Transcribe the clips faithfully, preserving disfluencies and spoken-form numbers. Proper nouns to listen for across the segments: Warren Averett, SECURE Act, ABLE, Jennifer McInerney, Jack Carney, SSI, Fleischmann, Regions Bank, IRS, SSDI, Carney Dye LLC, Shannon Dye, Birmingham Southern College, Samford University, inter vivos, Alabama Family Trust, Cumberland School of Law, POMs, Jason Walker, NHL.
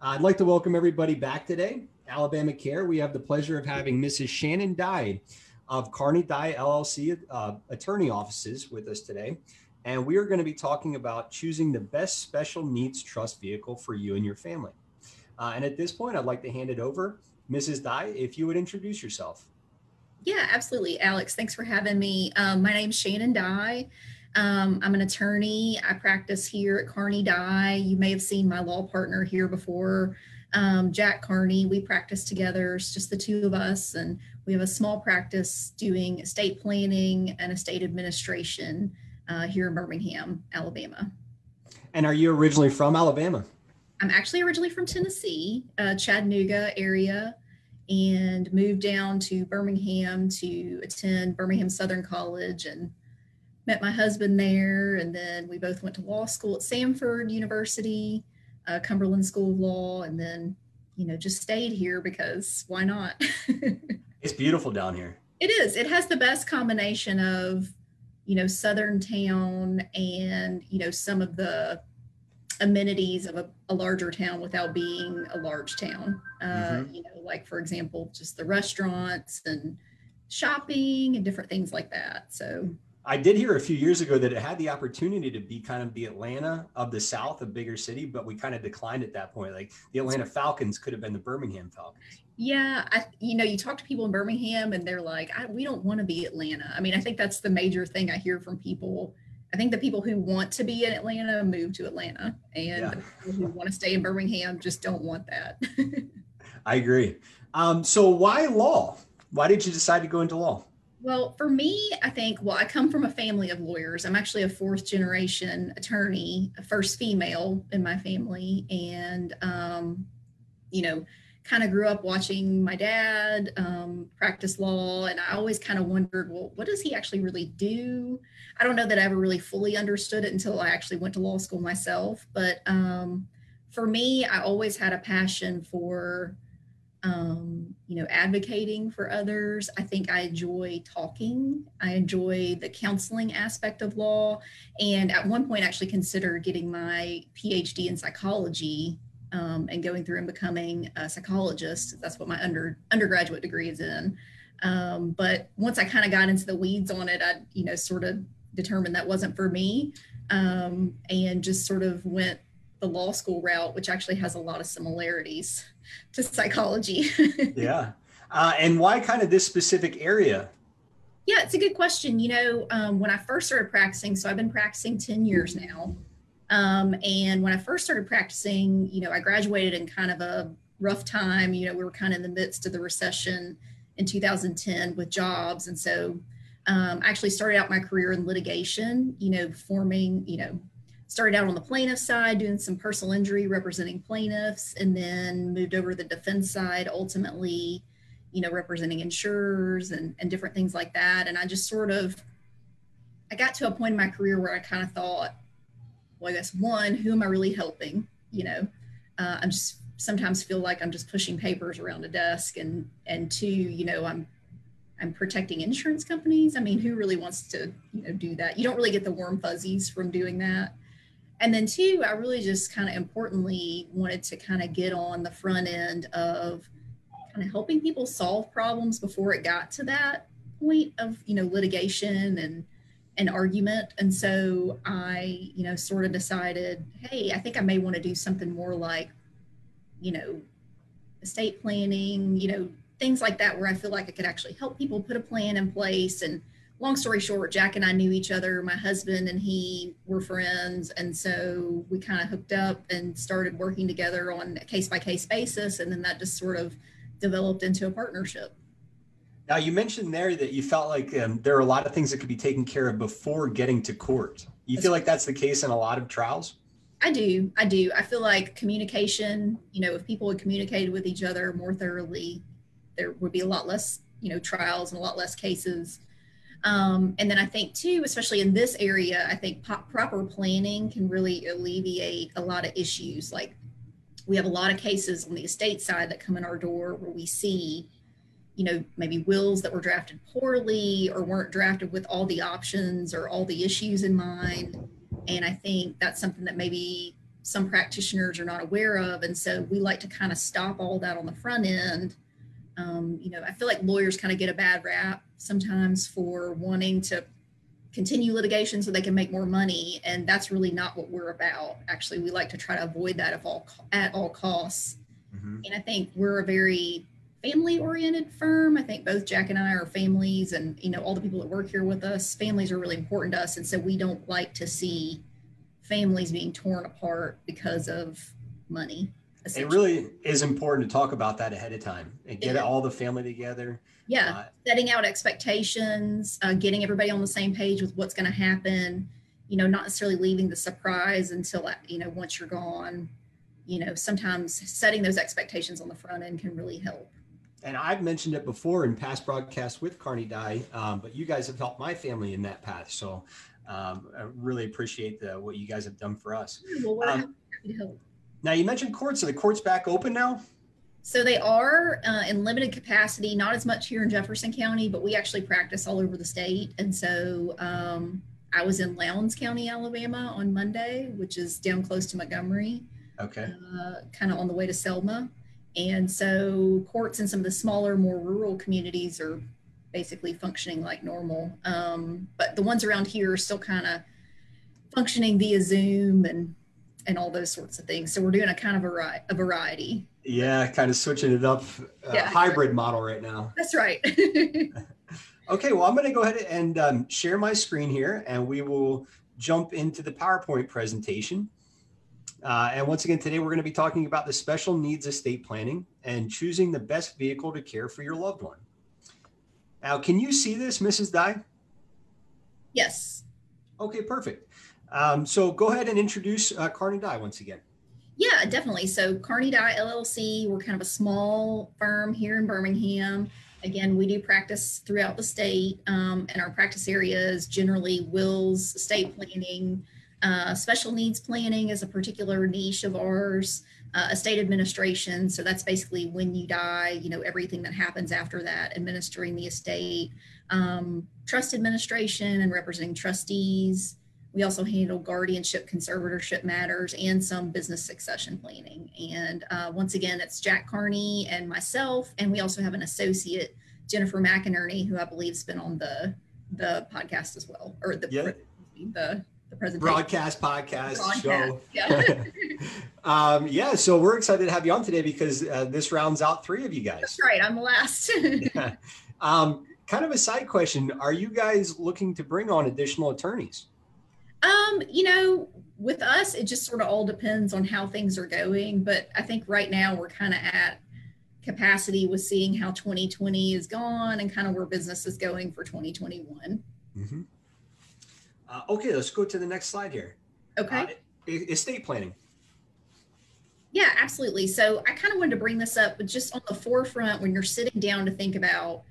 I'd like to welcome everybody back today. Alabama Care, we have the pleasure of having Missus Shannon Dye of Carney Dye L L C uh, attorney offices with us today. And we are going to be talking about choosing the best special needs trust vehicle for you and your family. Uh, and at this point, I'd like to hand it over. Missus Dye, if you would introduce yourself. Yeah, absolutely, Alex. Thanks for having me. Um, my name's Shannon Dye. Um, I'm an attorney. I practice here at Carney Dye. You may have seen my law partner here before, um, Jack Carney. We practice together. It's just the two of us, and we have a small practice doing estate planning and estate administration uh, here in Birmingham, Alabama. And are you originally from Alabama? I'm actually originally from Tennessee, uh, Chattanooga area, and moved down to Birmingham to attend Birmingham Southern College and met my husband there, and then we both went to law school at Samford University, uh, Cumberland School of Law, and then, you know, just stayed here because why not? It's beautiful down here. It is. It has the best combination of, you know, southern town and, you know, some of the amenities of a, a larger town without being a large town. Uh, mm-hmm. You know, like, for example, just the restaurants and shopping and different things like that. So I did hear a few years ago that it had the opportunity to be kind of the Atlanta of the South, a bigger city, but we kind of declined at that point. Like the Atlanta Falcons could have been the Birmingham Falcons. Yeah. I, you know, you talk to people in Birmingham and they're like, I, we don't want to be Atlanta. I mean, I think that's the major thing I hear from people. I think the people who want to be in Atlanta move to Atlanta, and yeah. The people who want to stay in Birmingham just don't want that. I agree. Um, so why law? Why did you decide to go into law? Well, for me, I think, well, I come from a family of lawyers. I'm actually a fourth generation attorney, first female in my family. And, um, you know, kind of grew up watching my dad um, practice law. And I always kind of wondered, well, what does he actually really do? I don't know that I ever really fully understood it until I actually went to law school myself. But um, for me, I always had a passion for Um, you know, advocating for others. I think I enjoy talking. I enjoy the counseling aspect of law. And at one point, I actually considered getting my P H D in psychology um, and going through and becoming a psychologist. That's what my under, undergraduate degree is in. Um, but once I kind of got into the weeds on it, I, you know, sort of determined that wasn't for me um, and just sort of went the law school route, which actually has a lot of similarities to psychology. Yeah. Uh, and why kind of this specific area? Yeah, it's a good question. You know, um, when I first started practicing, so I've been practicing ten years now. Um, and when I first started practicing, you know, I graduated in kind of a rough time. You know, we were kind of in the midst of the recession in two thousand ten with jobs. And so um, I actually started out my career in litigation, you know, forming, you know, started out on the plaintiff side, doing some personal injury, representing plaintiffs, and then moved over to the defense side, ultimately, you know, representing insurers and, and different things like that. And I just sort of, I got to a point in my career where I kind of thought, well, I guess one, who am I really helping? You know, uh, I'm just sometimes feel like I'm just pushing papers around a desk, and, and two, you know, I'm, I'm protecting insurance companies. I mean, who really wants to, you know, do that? You don't really get the warm fuzzies from doing that. And then two, I really just kind of importantly wanted to kind of get on the front end of kind of helping people solve problems before it got to that point of, you know, litigation and, and argument. And so I, you know, sort of decided, hey, I think I may want to do something more like, you know, estate planning, you know, things like that, where I feel like I could actually help people put a plan in place. And long story short, Jack and I knew each other. My husband and he were friends. And so we kind of hooked up and started working together on a case-by-case basis. And then that just sort of developed into a partnership. Now, you mentioned there that you felt like um, there are a lot of things that could be taken care of before getting to court. You that's feel like that's the case in a lot of trials? I do. I do. I feel like communication, you know, if people had communicated with each other more thoroughly, there would be a lot less, you know, trials and a lot less cases. Um, and then I think too, especially in this area, I think pop, proper planning can really alleviate a lot of issues. Like we have a lot of cases on the estate side that come in our door where we see, you know, maybe wills that were drafted poorly or weren't drafted with all the options or all the issues in mind. And I think that's something that maybe some practitioners are not aware of. And so we like to kind of stop all that on the front end. Um, you know, I feel like lawyers kind of get a bad rap sometimes for wanting to continue litigation so they can make more money. And that's really not what we're about. Actually, we like to try to avoid that of all, at all costs. Mm-hmm. And I think we're a very family-oriented firm. I think both Jack and I are families, and, you know, all the people that work here with us, families are really important to us. And so we don't like to see families being torn apart because of money. It really is important to talk about that ahead of time and get yeah. all the family together. Yeah, uh, setting out expectations, uh, getting everybody on the same page with what's going to happen, you know, not necessarily leaving the surprise until, you know, once you're gone. You know, sometimes setting those expectations on the front end can really help. And I've mentioned it before in past broadcasts with Carney Dye, um, but you guys have helped my family in that path. So um, I really appreciate the, what you guys have done for us. Well, we're um, happy to help. Now, you mentioned courts. Are the courts back open now? So they are uh, in limited capacity, not as much here in Jefferson County, but we actually practice all over the state. And so um, I was in Lowndes County, Alabama on Monday, which is down close to Montgomery, okay, uh, kind of on the way to Selma. And so courts in some of the smaller, more rural communities are basically functioning like normal. Um, but the ones around here are still kind of functioning via Zoom and and all those sorts of things. So we're doing a kind of a, a variety. Yeah, kind of switching it up, uh, yeah, hybrid right. model right now. That's right. Okay, well, I'm gonna go ahead and um, share my screen here, and we will jump into the PowerPoint presentation. Uh, and once again, today we're gonna be talking about the special needs estate planning and choosing the best vehicle to care for your loved one. Now, can you see this, Missus Dye? Yes. Okay, perfect. Um, so go ahead and introduce uh, Carney Dye once again. Yeah, definitely. So Carney Dye L L C, we're kind of a small firm here in Birmingham. Again, we do practice throughout the state, um, and our practice area is generally wills, estate planning, uh, special needs planning is a particular niche of ours, uh, estate administration. So that's basically when you die, you know, everything that happens after that, administering the estate, um, trust administration and representing trustees. We also handle guardianship, conservatorship matters, and some business succession planning. And uh, once again, it's Jack Carney and myself, and we also have an associate, Jennifer McInerney, who I believe has been on the the podcast as well, or the yeah. the, the presentation. Broadcast, podcast, Broadcast. show. Yeah. um, yeah, so we're excited to have you on today because uh, this rounds out three of you guys. That's right, I'm the last. yeah. um, kind of a side question, are you guys looking to bring on additional attorneys? Um, you know, with us, it just sort of all depends on how things are going. But I think right now we're kind of at capacity with seeing how twenty twenty is gone and kind of where business is going for twenty twenty-one. Mm-hmm. uh, okay, let's go to the next slide here. Okay. Uh, estate planning. Yeah, absolutely. So I kind of wanted to bring this up, but just on the forefront when you're sitting down to think about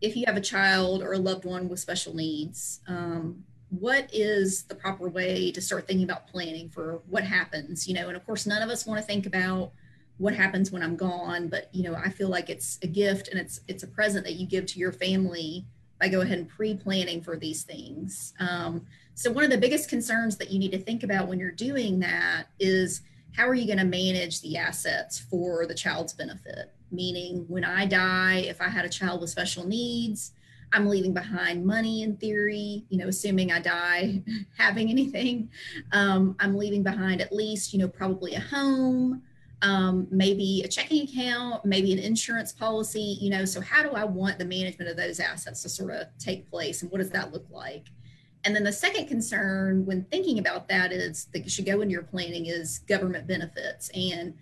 if you have a child or a loved one with special needs, um, what is the proper way to start thinking about planning for what happens, you know, and of course, none of us want to think about what happens when I'm gone, but, you know, I feel like it's a gift and it's, it's a present that you give to your family by go ahead and pre-planning for these things. Um, so one of the biggest concerns that you need to think about when you're doing that is how are you going to manage the assets for the child's benefit? Meaning when I die, if I had a child with special needs, I'm leaving behind money in theory, you know, assuming I die having anything. Um, I'm leaving behind at least, you know, probably a home, um, maybe a checking account, maybe an insurance policy, you know, so how do I want the management of those assets to sort of take place and what does that look like? And then the second concern when thinking about that is that you should go into your planning is government benefits. And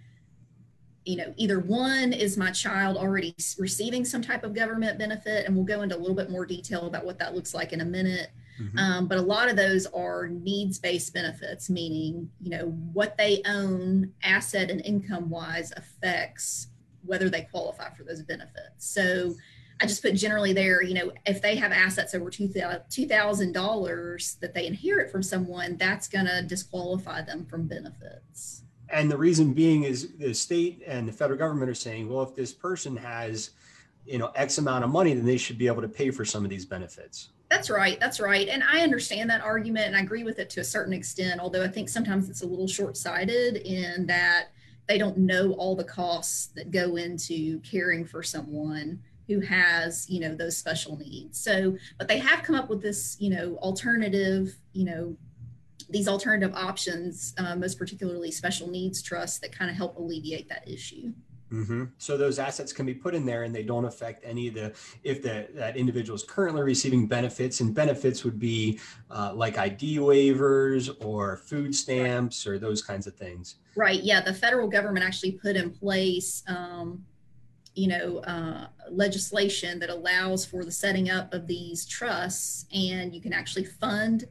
you know, either one, is my child already receiving some type of government benefit? And we'll go into a little bit more detail about what that looks like in a minute. Mm-hmm. Um, but a lot of those are needs-based benefits, meaning, you know, what they own, asset and income-wise affects whether they qualify for those benefits. So I just put generally there, you know, if they have assets over two thousand dollars that they inherit from someone, that's going to disqualify them from benefits. And the reason being is the state and the federal government are saying, well, if this person has, you know, X amount of money, then they should be able to pay for some of these benefits. That's right. That's right. And I understand that argument and I agree with it to a certain extent, although I think sometimes it's a little short-sighted in that they don't know all the costs that go into caring for someone who has, you know, those special needs. So, but they have come up with this, you know, alternative, you know, these alternative options, uh, most particularly special needs trusts that kind of help alleviate that issue. Mm-hmm. So those assets can be put in there and they don't affect any of the, if the, that individual is currently receiving benefits, and benefits would be uh, like I D waivers or food stamps or those kinds of things. Right. Yeah. The federal government actually put in place, um, you know, uh, legislation that allows for the setting up of these trusts, and you can actually fund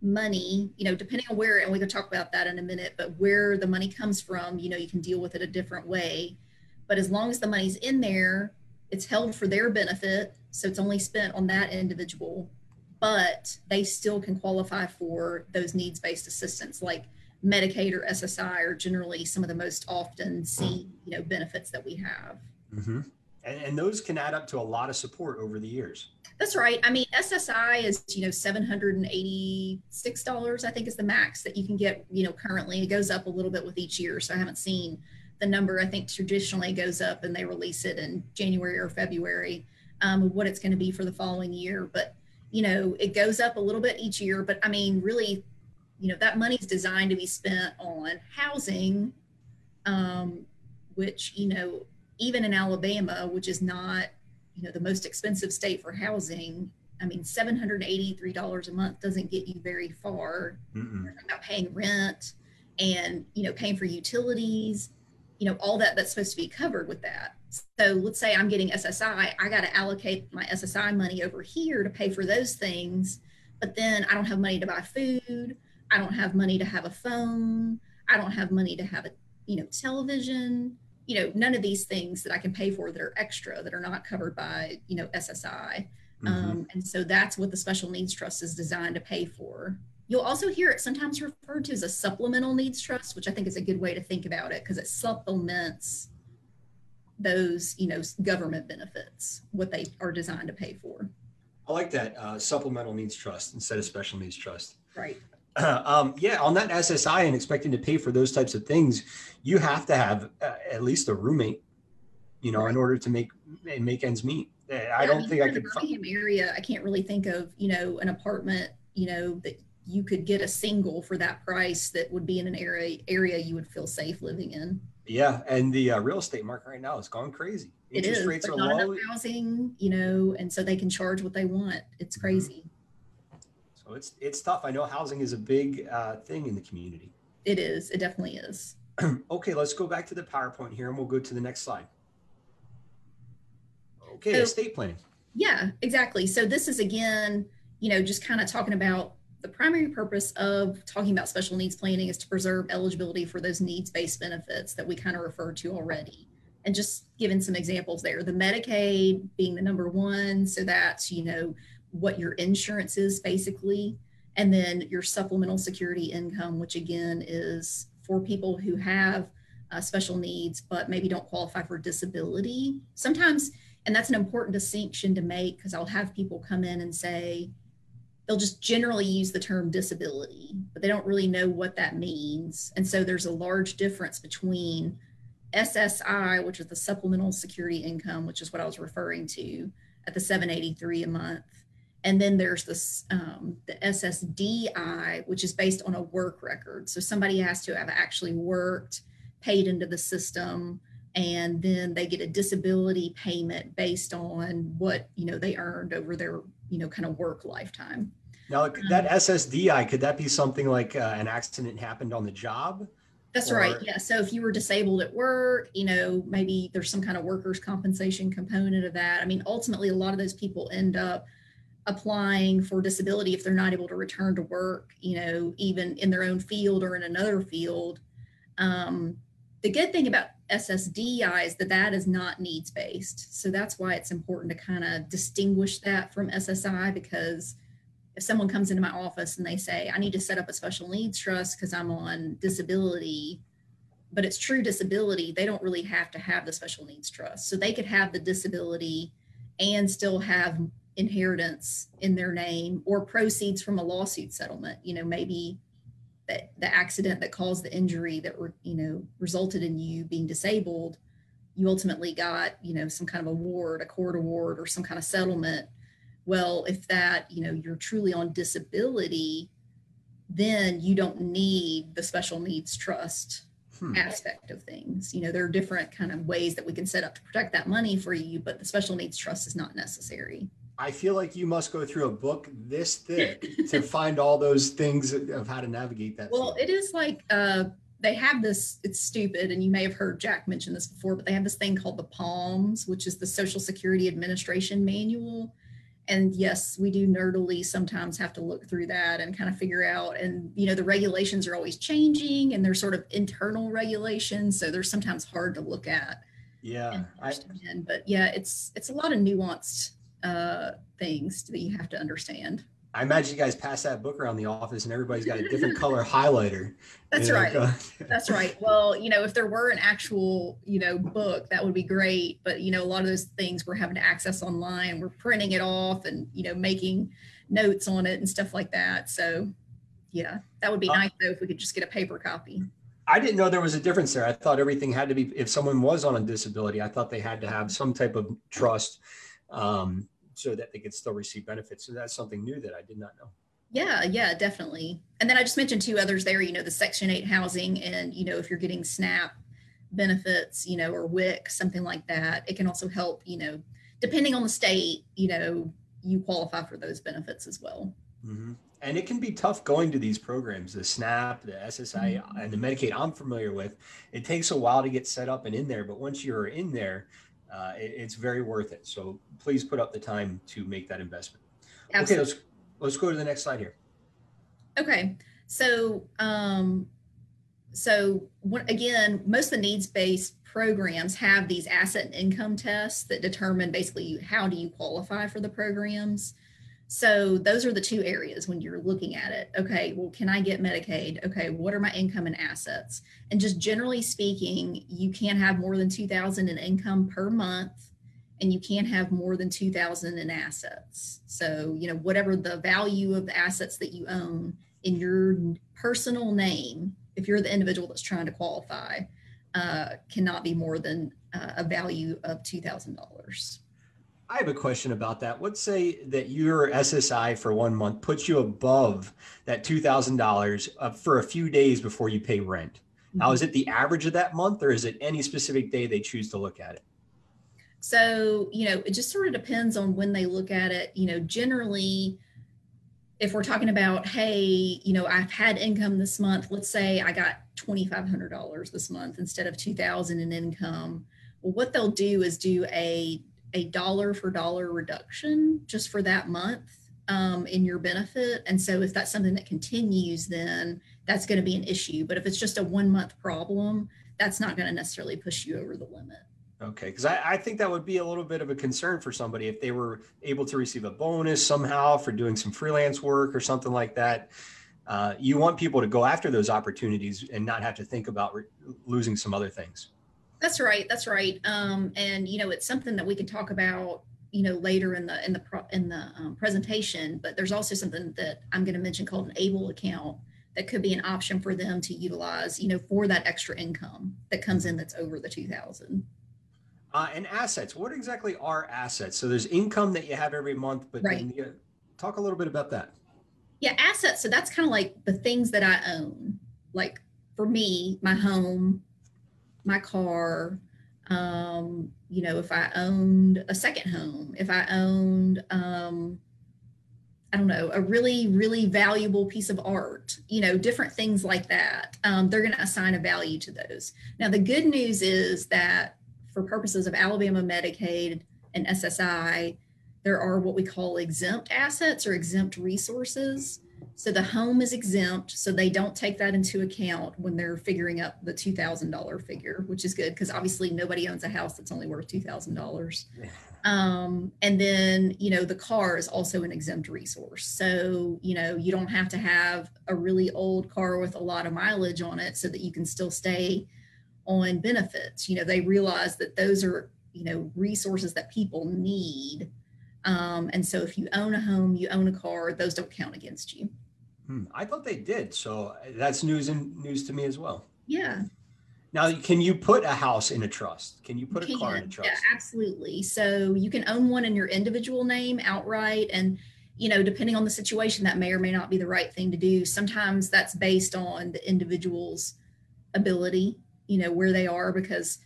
money, you know, depending on where, and we can talk about that in a minute, but where the money comes from, you know, you can deal with it a different way. But as long as the money's in there, it's held for their benefit. So it's only spent on that individual, but they still can qualify for those needs-based assistance like Medicaid or S S I are generally some of the most often seen, you know, benefits that we have. Mm-hmm. And, and those can add up to a lot of support over the years. That's right. I mean, S S I is, you know, seven hundred eighty-six dollars, I think, is the max that you can get, you know, currently. It goes up a little bit with each year. So I haven't seen the number. I think traditionally goes up and they release it in January or February, um, what it's going to be for the following year. But, you know, it goes up a little bit each year. But I mean, really, you know, that money's designed to be spent on housing, um, which, you know, even in Alabama, which is not, you know, the most expensive state for housing, I mean, seven hundred eighty-three dollars a month doesn't get you very far. Mm-mm. You're not paying rent and, you know, paying for utilities, you know, all that that's supposed to be covered with that. So let's say I'm getting S S I, I got to allocate my S S I money over here to pay for those things, but then I don't have money to buy food. I don't have money to have a phone. I don't have money to have a, you know, television. You know, none of these things that I can pay for that are extra, that are not covered by, you know, S S I. Mm-hmm. Um, and so that's what the Special Needs Trust is designed to pay for. You'll also hear it sometimes referred to as a supplemental needs trust, which I think is a good way to think about it because it supplements those, you know, government benefits, what they are designed to pay for. I like that, uh, supplemental needs trust instead of special needs trust. Right. Uh, um, yeah, on that S S I and expecting to pay for those types of things, you have to have uh, at least a roommate, you know, right, in order to make make ends meet. I yeah, don't I mean, think I could. In the Birmingham area, I can't really think of, you know, an apartment, you know, that you could get a single for that price that would be in an area area you would feel safe living in. Yeah, and the uh, real estate market right now is gone crazy. Interest it is, rates but are not low. Enough housing, you know, and so they can charge what they want. It's crazy. Mm-hmm. So it's it's tough. I know housing is a big uh, thing in the community. It is. It definitely is. Okay, let's go back to the PowerPoint here and we'll go to the next slide. Okay, so, estate planning. Yeah, exactly. So this is, again, you know, just kind of talking about the primary purpose of talking about special needs planning is to preserve eligibility for those needs-based benefits that we kind of referred to already. And just giving some examples there, the Medicaid being the number one. So that's, you know, what your insurance is basically, and then your supplemental security income, which again is for people who have uh, special needs, but maybe don't qualify for disability sometimes. And that's an important distinction to make because I'll have people come in and say, they'll just generally use the term disability, but they don't really know what that means. And so there's a large difference between S S I, which is the supplemental security income, which is what I was referring to at the seven hundred eighty-three dollars a month. And then there's this, um, the S S D I, which is based on a work record. So somebody has to have actually worked, paid into the system, and then they get a disability payment based on what, you know, they earned over their, you know, kind of work lifetime. Now that um, S S D I, could that be something like uh, an accident happened on the job? That's or... right. Yeah. So if you were disabled at work, you know, maybe there's some kind of workers' compensation component of that. I mean, ultimately, a lot of those people end up applying for disability if they're not able to return to work, you know, even in their own field or in another field. Um, the good thing about S S D I is that that is not needs-based. So that's why it's important to kind of distinguish that from S S I, because if someone comes into my office and they say, I need to set up a special needs trust because I'm on disability, but it's true disability, they don't really have to have the special needs trust. So they could have the disability and still have inheritance in their name or proceeds from a lawsuit settlement, you know, maybe that the accident that caused the injury that, were, you know, resulted in you being disabled, you ultimately got, you know, some kind of award, a court award or some kind of settlement. Well, if that, you know, you're truly on disability, then you don't need the special needs trust hmm. aspect of things. You know, there are different kind of ways that we can set up to protect that money for you, but the special needs trust is not necessary. I feel like you must go through a book this thick to find all those things of how to navigate that. Well, thing. It is like, uh, they have this, it's stupid, and you may have heard Jack mention this before, but they have this thing called the P O Ms, which is the Social Security Administration Manual. And yes, we do nerdily sometimes have to look through that and kind of figure out, and, you know, the regulations are always changing and they're sort of internal regulations. So they're sometimes hard to look at. Yeah. I, but yeah, it's, it's a lot of nuanced uh, things that you have to understand. I imagine you guys pass that book around the office and everybody's got a different color highlighter. That's right. That's right. Well, you know, if there were an actual, you know, book, that would be great. But, you know, a lot of those things we're having to access online, we're printing it off and, you know, making notes on it and stuff like that. So yeah, that would be uh, nice though, if we could just get a paper copy. I didn't know there was a difference there. I thought everything had to be, if someone was on a disability, I thought they had to have some type of trust, um, so that they could still receive benefits. So that's something new that I did not know. Yeah, yeah, definitely. And then I just mentioned two others there, you know, the Section eight housing and, you know, if you're getting SNAP benefits, you know, or WIC, something like that, it can also help, you know, depending on the state, you know, you qualify for those benefits as well. Mm-hmm. And it can be tough going to these programs, the SNAP, the S S I, mm-hmm. and the Medicaid I'm familiar with. It takes a while to get set up and in there, but once you're in there, Uh, it, it's very worth it. So please put up the time to make that investment. Absolutely. Okay, let's, let's go to the next slide here. Okay, so um, so what, again, most of the needs-based programs have these asset and income tests that determine basically how do you qualify for the programs. So those are the two areas when you're looking at it. Okay, well, can I get Medicaid? Okay, what are my income and assets? And just generally speaking, you can't have more than two thousand dollars in income per month, and you can't have more than two thousand dollars in assets. So, you know, whatever the value of the assets that you own in your personal name, if you're the individual that's trying to qualify, uh, cannot be more than uh, a value of two thousand dollars. I have a question about that. Let's say that your S S I for one month puts you above that two thousand dollars uh, for a few days before you pay rent. Mm-hmm. Now, is it the average of that month, or is it any specific day they choose to look at it? So, you know, it just sort of depends on when they look at it. You know, generally, if we're talking about, hey, you know, I've had income this month, let's say I got twenty-five hundred dollars this month instead of two thousand dollars in income. Well, what they'll do is do a a dollar for dollar reduction just for that month um, in your benefit. And so if that's something that continues, then that's going to be an issue. But if it's just a one month problem, that's not going to necessarily push you over the limit. Okay, because I, I think that would be a little bit of a concern for somebody if they were able to receive a bonus somehow for doing some freelance work or something like that. Uh, you want people to go after those opportunities and not have to think about re- losing some other things. That's right. That's right. Um, and, you know, it's something that we can talk about, you know, later in the in the pro, in the um, presentation. But there's also something that I'm going to mention called an ABLE account that could be an option for them to utilize, you know, for that extra income that comes in that's over the two thousand. Uh, and assets. What exactly are assets? So there's income that you have every month, but right. then you, talk a little bit about that. Yeah, assets. So that's kind of like the things that I own. Like for me, my home, my car, um, you know, if I owned a second home, if I owned, um, I don't know, a really, really valuable piece of art, you know, different things like that, um, they're going to assign a value to those. Now, the good news is that for purposes of Alabama Medicaid and S S I, there are what we call exempt assets or exempt resources. So the home is exempt, so they don't take that into account when they're figuring up the two thousand dollars figure, which is good because obviously nobody owns a house that's only worth two thousand dollars. Um, and then, you know, the car is also an exempt resource. So, you know, you don't have to have a really old car with a lot of mileage on it so that you can still stay on benefits. You know, they realize that those are, you know, resources that people need Um, and so if you own a home, you own a car, those don't count against you. Hmm. I thought they did. So that's news and news to me as well. Yeah. Now, can you put a house in a trust? Can you put you a car in a trust? Yeah, absolutely. So you can own one in your individual name outright. And, you know, depending on the situation, that may or may not be the right thing to do. Sometimes that's based on the individual's ability, you know, where they are, because,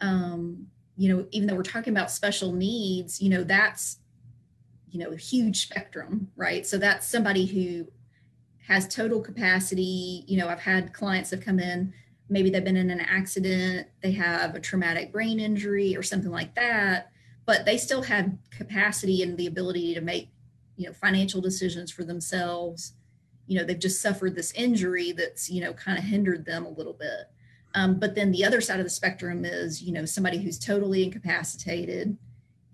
um, you know, even though we're talking about special needs, you know, that's, you know, a huge spectrum, right? So that's somebody who has total capacity. You know, I've had clients that come in, maybe they've been in an accident, they have a traumatic brain injury or something like that, but they still have capacity and the ability to make, you know, financial decisions for themselves. You know, they've just suffered this injury that's, you know, kind of hindered them a little bit. Um, but then the other side of the spectrum is, you know, somebody who's totally incapacitated,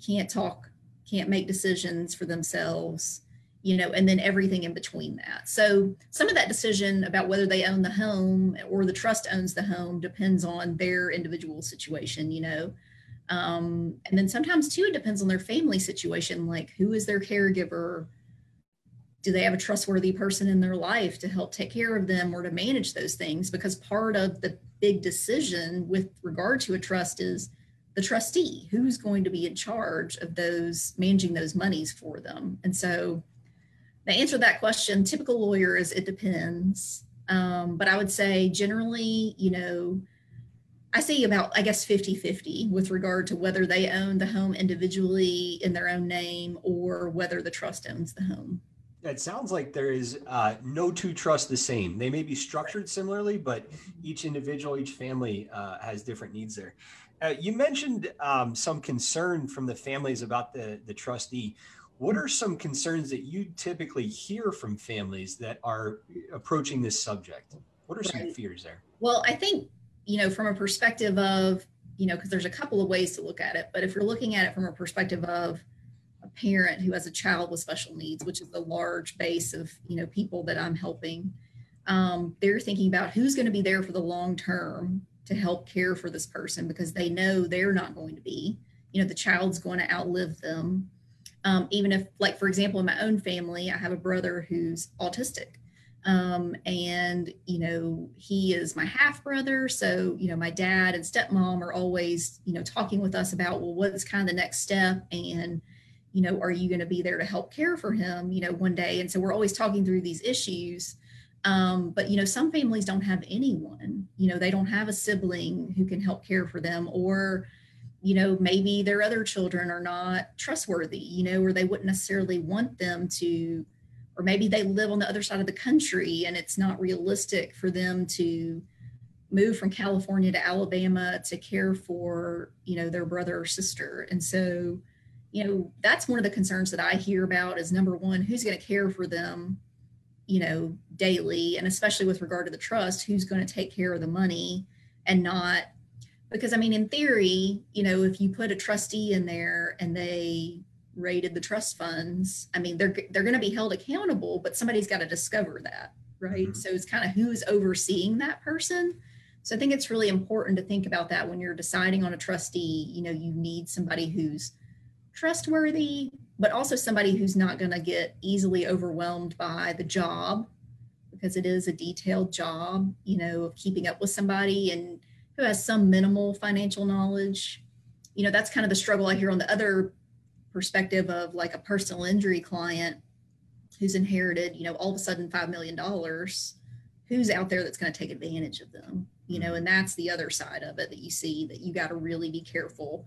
can't talk, can't make decisions for themselves, you know, and then everything in between that. So some of that decision about whether they own the home or the trust owns the home depends on their individual situation, you know. Um, and then sometimes too, it depends on their family situation, like who is their caregiver? Do they have a trustworthy person in their life to help take care of them or to manage those things? Because part of the big decision with regard to a trust is the trustee, who's going to be in charge of those, managing those monies for them. And so the answer to that question, typical lawyer, is it depends. Um, but I would say generally, you know, I see about, I guess, fifty fifty with regard to whether they own the home individually in their own name or whether the trust owns the home. It sounds like there is uh, no two trusts the same. They may be structured similarly, but each individual, each family uh, has different needs there. Uh, you mentioned um, some concern from the families about the, the trustee. What are some concerns that you typically hear from families that are approaching this subject? What are some right. fears there? Well, I think, you know, from a perspective of, you know, because there's a couple of ways to look at it, but if you're looking at it from a perspective of a parent who has a child with special needs, which is a large base of, you know, people that I'm helping, um, they're thinking about who's going to be there for the long term to help care for this person, because they know they're not going to be, you know, the child's going to outlive them. Um, even if, like, for example, in my own family, I have a brother who's autistic, um, and, you know, he is my half brother. So, you know, my dad and stepmom are always, you know, talking with us about, well, what's kind of the next step? And, you know, are you going to be there to help care for him, you know, one day? And so we're always talking through these issues. Um, but, you know, some families don't have anyone, you know, they don't have a sibling who can help care for them, or, you know, maybe their other children are not trustworthy, you know, or they wouldn't necessarily want them to, or maybe they live on the other side of the country and it's not realistic for them to move from California to Alabama to care for, you know, their brother or sister. And so, you know, that's one of the concerns that I hear about is, number one, who's going to care for them, you know, daily, and especially with regard to the trust, who's going to take care of the money and not. Because, I mean, in theory, you know, if you put a trustee in there and they raided the trust funds, I mean, they're they're going to be held accountable, but somebody's got to discover that, right? Mm-hmm. So it's kind of who's overseeing that person. So I think it's really important to think about that when you're deciding on a trustee. You know, you need somebody who's trustworthy, but also somebody who's not going to get easily overwhelmed by the job, because it is a detailed job, you know, of keeping up with somebody and who has some minimal financial knowledge. You know, that's kind of the struggle I hear on the other perspective of, like, a personal injury client who's inherited, you know, all of a sudden five million dollars, who's out there that's going to take advantage of them, you know, and that's the other side of it that you see, that you got to really be careful.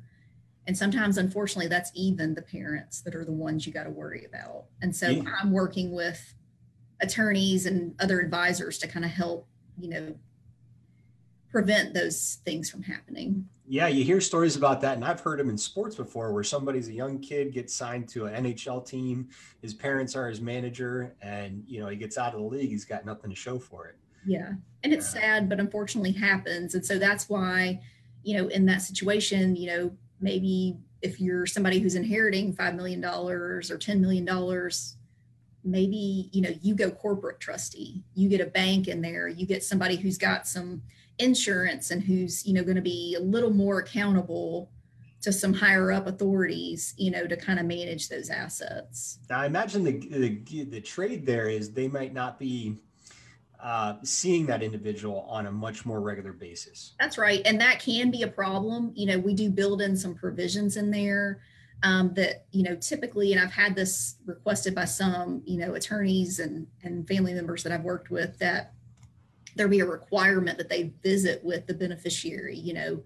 And sometimes, unfortunately, that's even the parents that are the ones you got to worry about. And so yeah. I'm working with attorneys and other advisors to kind of help, you know, prevent those things from happening. Yeah, you hear stories about that, and I've heard them in sports before, where somebody's a young kid, gets signed to an N H L team, his parents are his manager, and, you know, he gets out of the league, he's got nothing to show for it. Yeah, and it's uh, sad, but unfortunately happens. And so that's why, you know, in that situation, you know, maybe if you're somebody who's inheriting five million dollars or ten million dollars, maybe, you know, you go corporate trustee, you get a bank in there, you get somebody who's got some insurance and who's, you know, going to be a little more accountable to some higher up authorities, you know, to kind of manage those assets. Now, I imagine the, the, the trade there is they might not be uh, seeing that individual on a much more regular basis. That's right. And that can be a problem. You know, we do build in some provisions in there um, that, you know, typically, and I've had this requested by some, you know, attorneys and, and family members that I've worked with, that there be a requirement that they visit with the beneficiary, you know,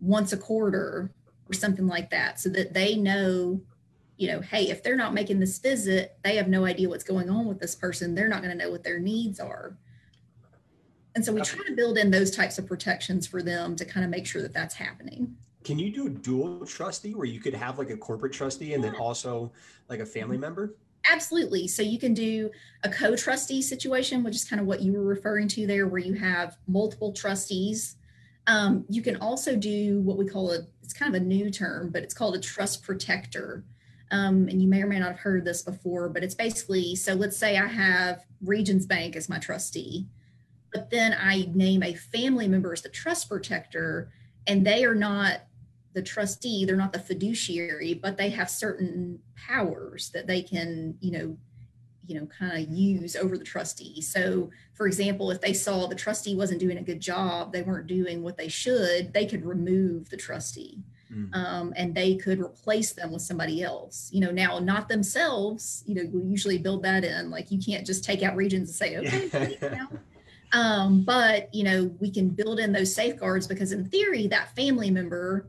once a quarter or something like that, so that they know, you know, hey, if they're not making this visit, they have no idea what's going on with this person. They're not going to know what their needs are. And so we try to build in those types of protections for them to kind of make sure that that's happening. Can you do a dual trustee where you could have like a corporate trustee and then also like a family member? Absolutely. So you can do a co-trustee situation, which is kind of what you were referring to there, where you have multiple trustees. Um, you can also do what we call a, it's kind of a new term, but it's called a trust protector. Um, and you may or may not have heard this before, but it's basically, so let's say I have Regions Bank as my trustee, but then I name a family member as the trust protector, and they are not the trustee, they're not the fiduciary, but they have certain powers that they can, you know, you know, kind of use over the trustee. So for example, if they saw the trustee wasn't doing a good job, they weren't doing what they should, they could remove the trustee mm. um, and they could replace them with somebody else, you know, now not themselves, you know, we usually build that in, like you can't just take out Regions and say, okay, yeah. now. Um, but, you know, we can build in those safeguards because in theory, that family member,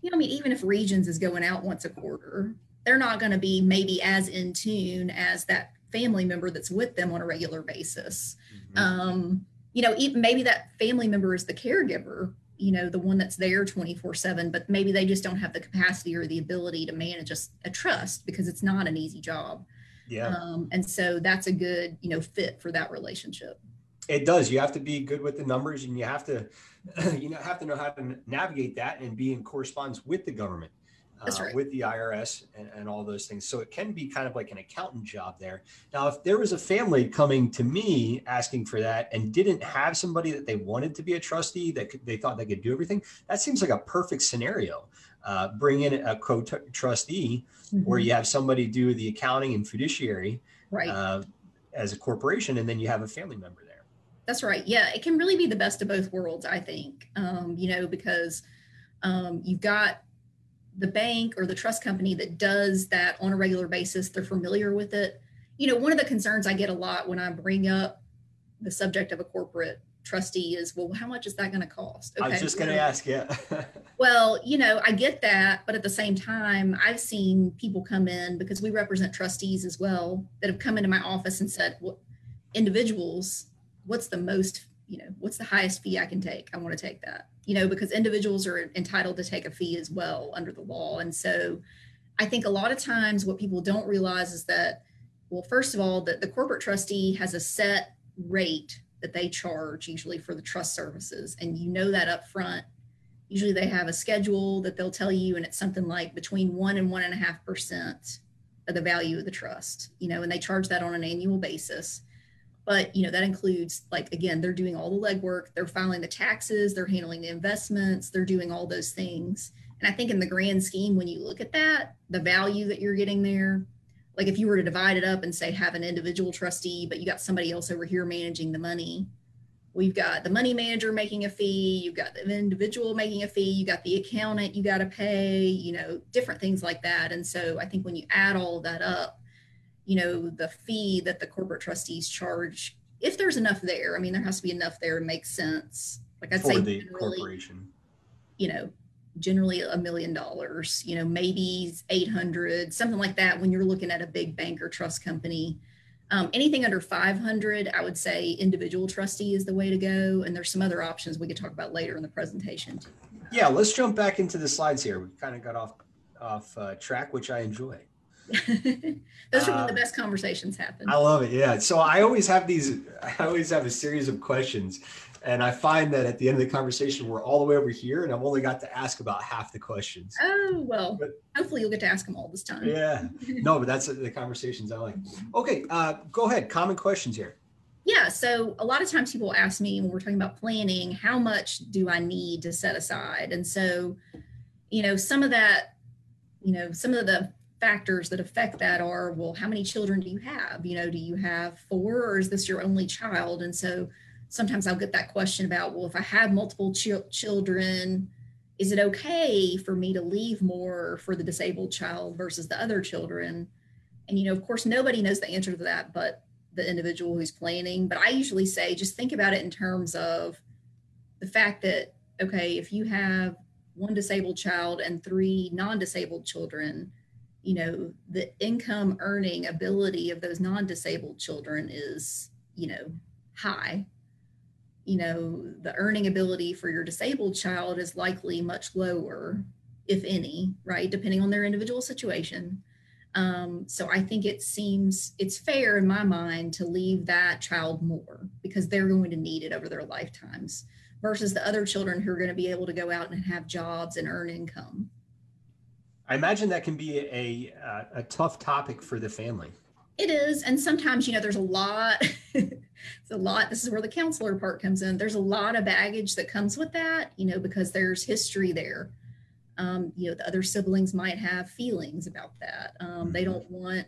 you know, I mean, even if Regions is going out once a quarter, they're not going to be maybe as in tune as that family member that's with them on a regular basis. Mm-hmm. Um, you know, even maybe that family member is the caregiver, you know, the one that's there twenty-four seven, but maybe they just don't have the capacity or the ability to manage a, a trust because it's not an easy job. Yeah. Um, and so that's a good, you know, fit for that relationship. It does. You have to be good with the numbers, and you have to, you know, have to know how to navigate that and be in correspondence with the government. That's right. Uh, with the I R S and, and all those things. So it can be kind of like an accountant job there. Now, if there was a family coming to me asking for that and didn't have somebody that they wanted to be a trustee, that could, they thought they could do everything, that seems like a perfect scenario. Uh, bring in a co-trustee mm-hmm. where you have somebody do the accounting and fiduciary right. uh, as a corporation, and then you have a family member there. That's right. Yeah, it can really be the best of both worlds, I think, um, you know, because um, you've got the bank or the trust company that does that on a regular basis, they're familiar with it. You know, one of the concerns I get a lot when I bring up the subject of a corporate trustee is, well, how much is that going to cost? Okay, I was just going to ask, yeah. Well, you know, I get that, but at the same time, I've seen people come in, because we represent trustees as well, that have come into my office and said, well, individuals, what's the most, you know, what's the highest fee I can take? I want to take that. You know, because individuals are entitled to take a fee as well under the law. And so I think a lot of times what people don't realize is that, well, first of all, that the corporate trustee has a set rate that they charge usually for the trust services. And you know that up front. Usually they have a schedule that they'll tell you, and it's something like between one and one and a half percent of the value of the trust, you know, and they charge that on an annual basis. But, you know, that includes, like, again, they're doing all the legwork, they're filing the taxes, they're handling the investments, they're doing all those things. And I think in the grand scheme, when you look at that, the value that you're getting there, like if you were to divide it up and say, have an individual trustee, but you got somebody else over here managing the money, we've got the money manager making a fee, you've got the individual making a fee, you got the accountant you got to pay, you know, different things like that. And so I think when you add all of that up, you know, the fee that the corporate trustees charge, if there's enough there, I mean, there has to be enough there to make sense. Like I'd say, for the corporation, you know, generally a million dollars, you know, maybe eight hundred, something like that. When you're looking at a big bank or trust company, um, anything under five hundred, I would say individual trustee is the way to go. And there's some other options we could talk about later in the presentation. Yeah, let's jump back into the slides here. We kind of got off, off uh, track, which I enjoy. Those are when um, the best conversations happen. I love it. Yeah. So I always have these, I always have a series of questions, and I find that at the end of the conversation, we're all the way over here and I've only got to ask about half the questions. Oh, well, but, hopefully you'll get to ask them all this time. Yeah. No, but that's the conversations I like. Okay. Uh, go ahead. Common questions here. Yeah. So a lot of times people ask me when we're talking about planning, how much do I need to set aside? And so, you know, some of that, you know, some of the factors that affect that are, well, how many children do you have? You know, do you have four, or is this your only child? And so sometimes I'll get that question about, well, if I have multiple ch- children, is it okay for me to leave more for the disabled child versus the other children? And, you know, of course, nobody knows the answer to that but the individual who's planning. But I usually say, just think about it in terms of the fact that, okay, if you have one disabled child and three non-disabled children, you know, the income earning ability of those non-disabled children is, you know, high. You know, the earning ability for your disabled child is likely much lower, if any, right, depending on their individual situation. Um, so I think it seems it's fair in my mind to leave that child more because they're going to need it over their lifetimes versus the other children who are going to be able to go out and have jobs and earn income. I imagine that can be a, a, a tough topic for the family. It is. And sometimes, you know, there's a lot, it's a lot. This is where the counselor part comes in. There's a lot of baggage that comes with that, you know, because there's history there. Um, you know, the other siblings might have feelings about that. Um, they don't want,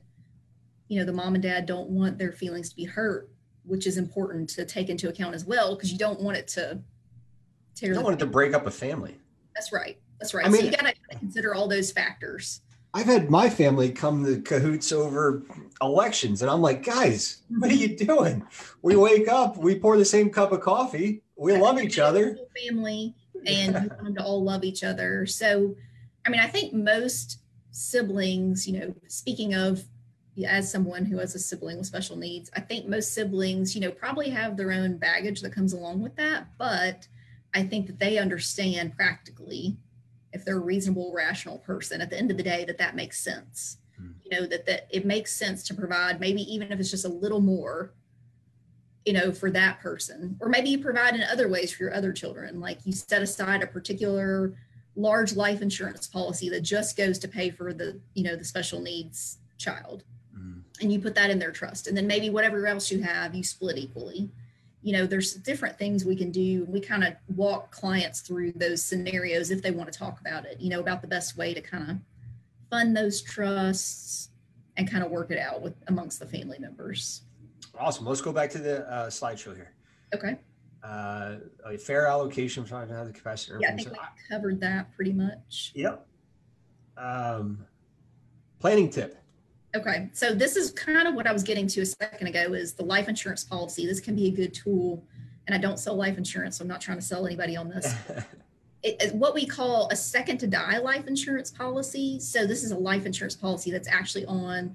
you know, the mom and dad don't want their feelings to be hurt, which is important to take into account as well, because you don't want it to tear. You don't want it to break up a family. That's right. That's right. I mean, so you got to consider all those factors. I've had my family come to cahoots over elections, and I'm like, guys, what are you doing? We wake up, we pour the same cup of coffee, we I love each other. Family, and yeah. We want them to all love each other. So, I mean, I think most siblings, you know, speaking of as someone who has a sibling with special needs, I think most siblings, you know, probably have their own baggage that comes along with that. But I think that they understand practically, if they're a reasonable, rational person, at the end of the day, that that makes sense. Mm. You know, that, that it makes sense to provide, maybe even if it's just a little more, you know, for that person, or maybe you provide in other ways for your other children. Like you set aside a particular large life insurance policy that just goes to pay for the, you know, the special needs child. Mm. And you put that in their trust. And then maybe whatever else you have, you split equally. You know, there's different things we can do. We kind of walk clients through those scenarios if they want to talk about it, you know, about the best way to kind of fund those trusts and kind of work it out with amongst the family members. Awesome. Let's go back to the uh, slideshow here. Okay. Uh, a fair allocation for the capacity. Yeah, I think we covered that pretty much. Yep. Um, planning tip. Okay, so this is kind of what I was getting to a second ago is the life insurance policy. This can be a good tool, and I don't sell life insurance, so I'm not trying to sell anybody on this. It is what we call a second to die life insurance policy. So this is a life insurance policy that's actually on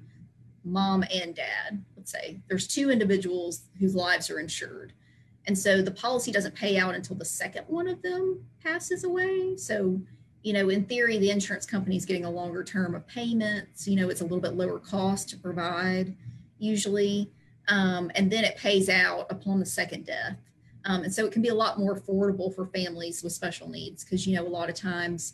mom and dad, let's say. There's two individuals whose lives are insured. And so the policy doesn't pay out until the second one of them passes away. So, you know, in theory, the insurance company is getting a longer term of payments. You know, it's a little bit lower cost to provide usually. Um, and then it pays out upon the second death. Um, and so it can be a lot more affordable for families with special needs because, you know, a lot of times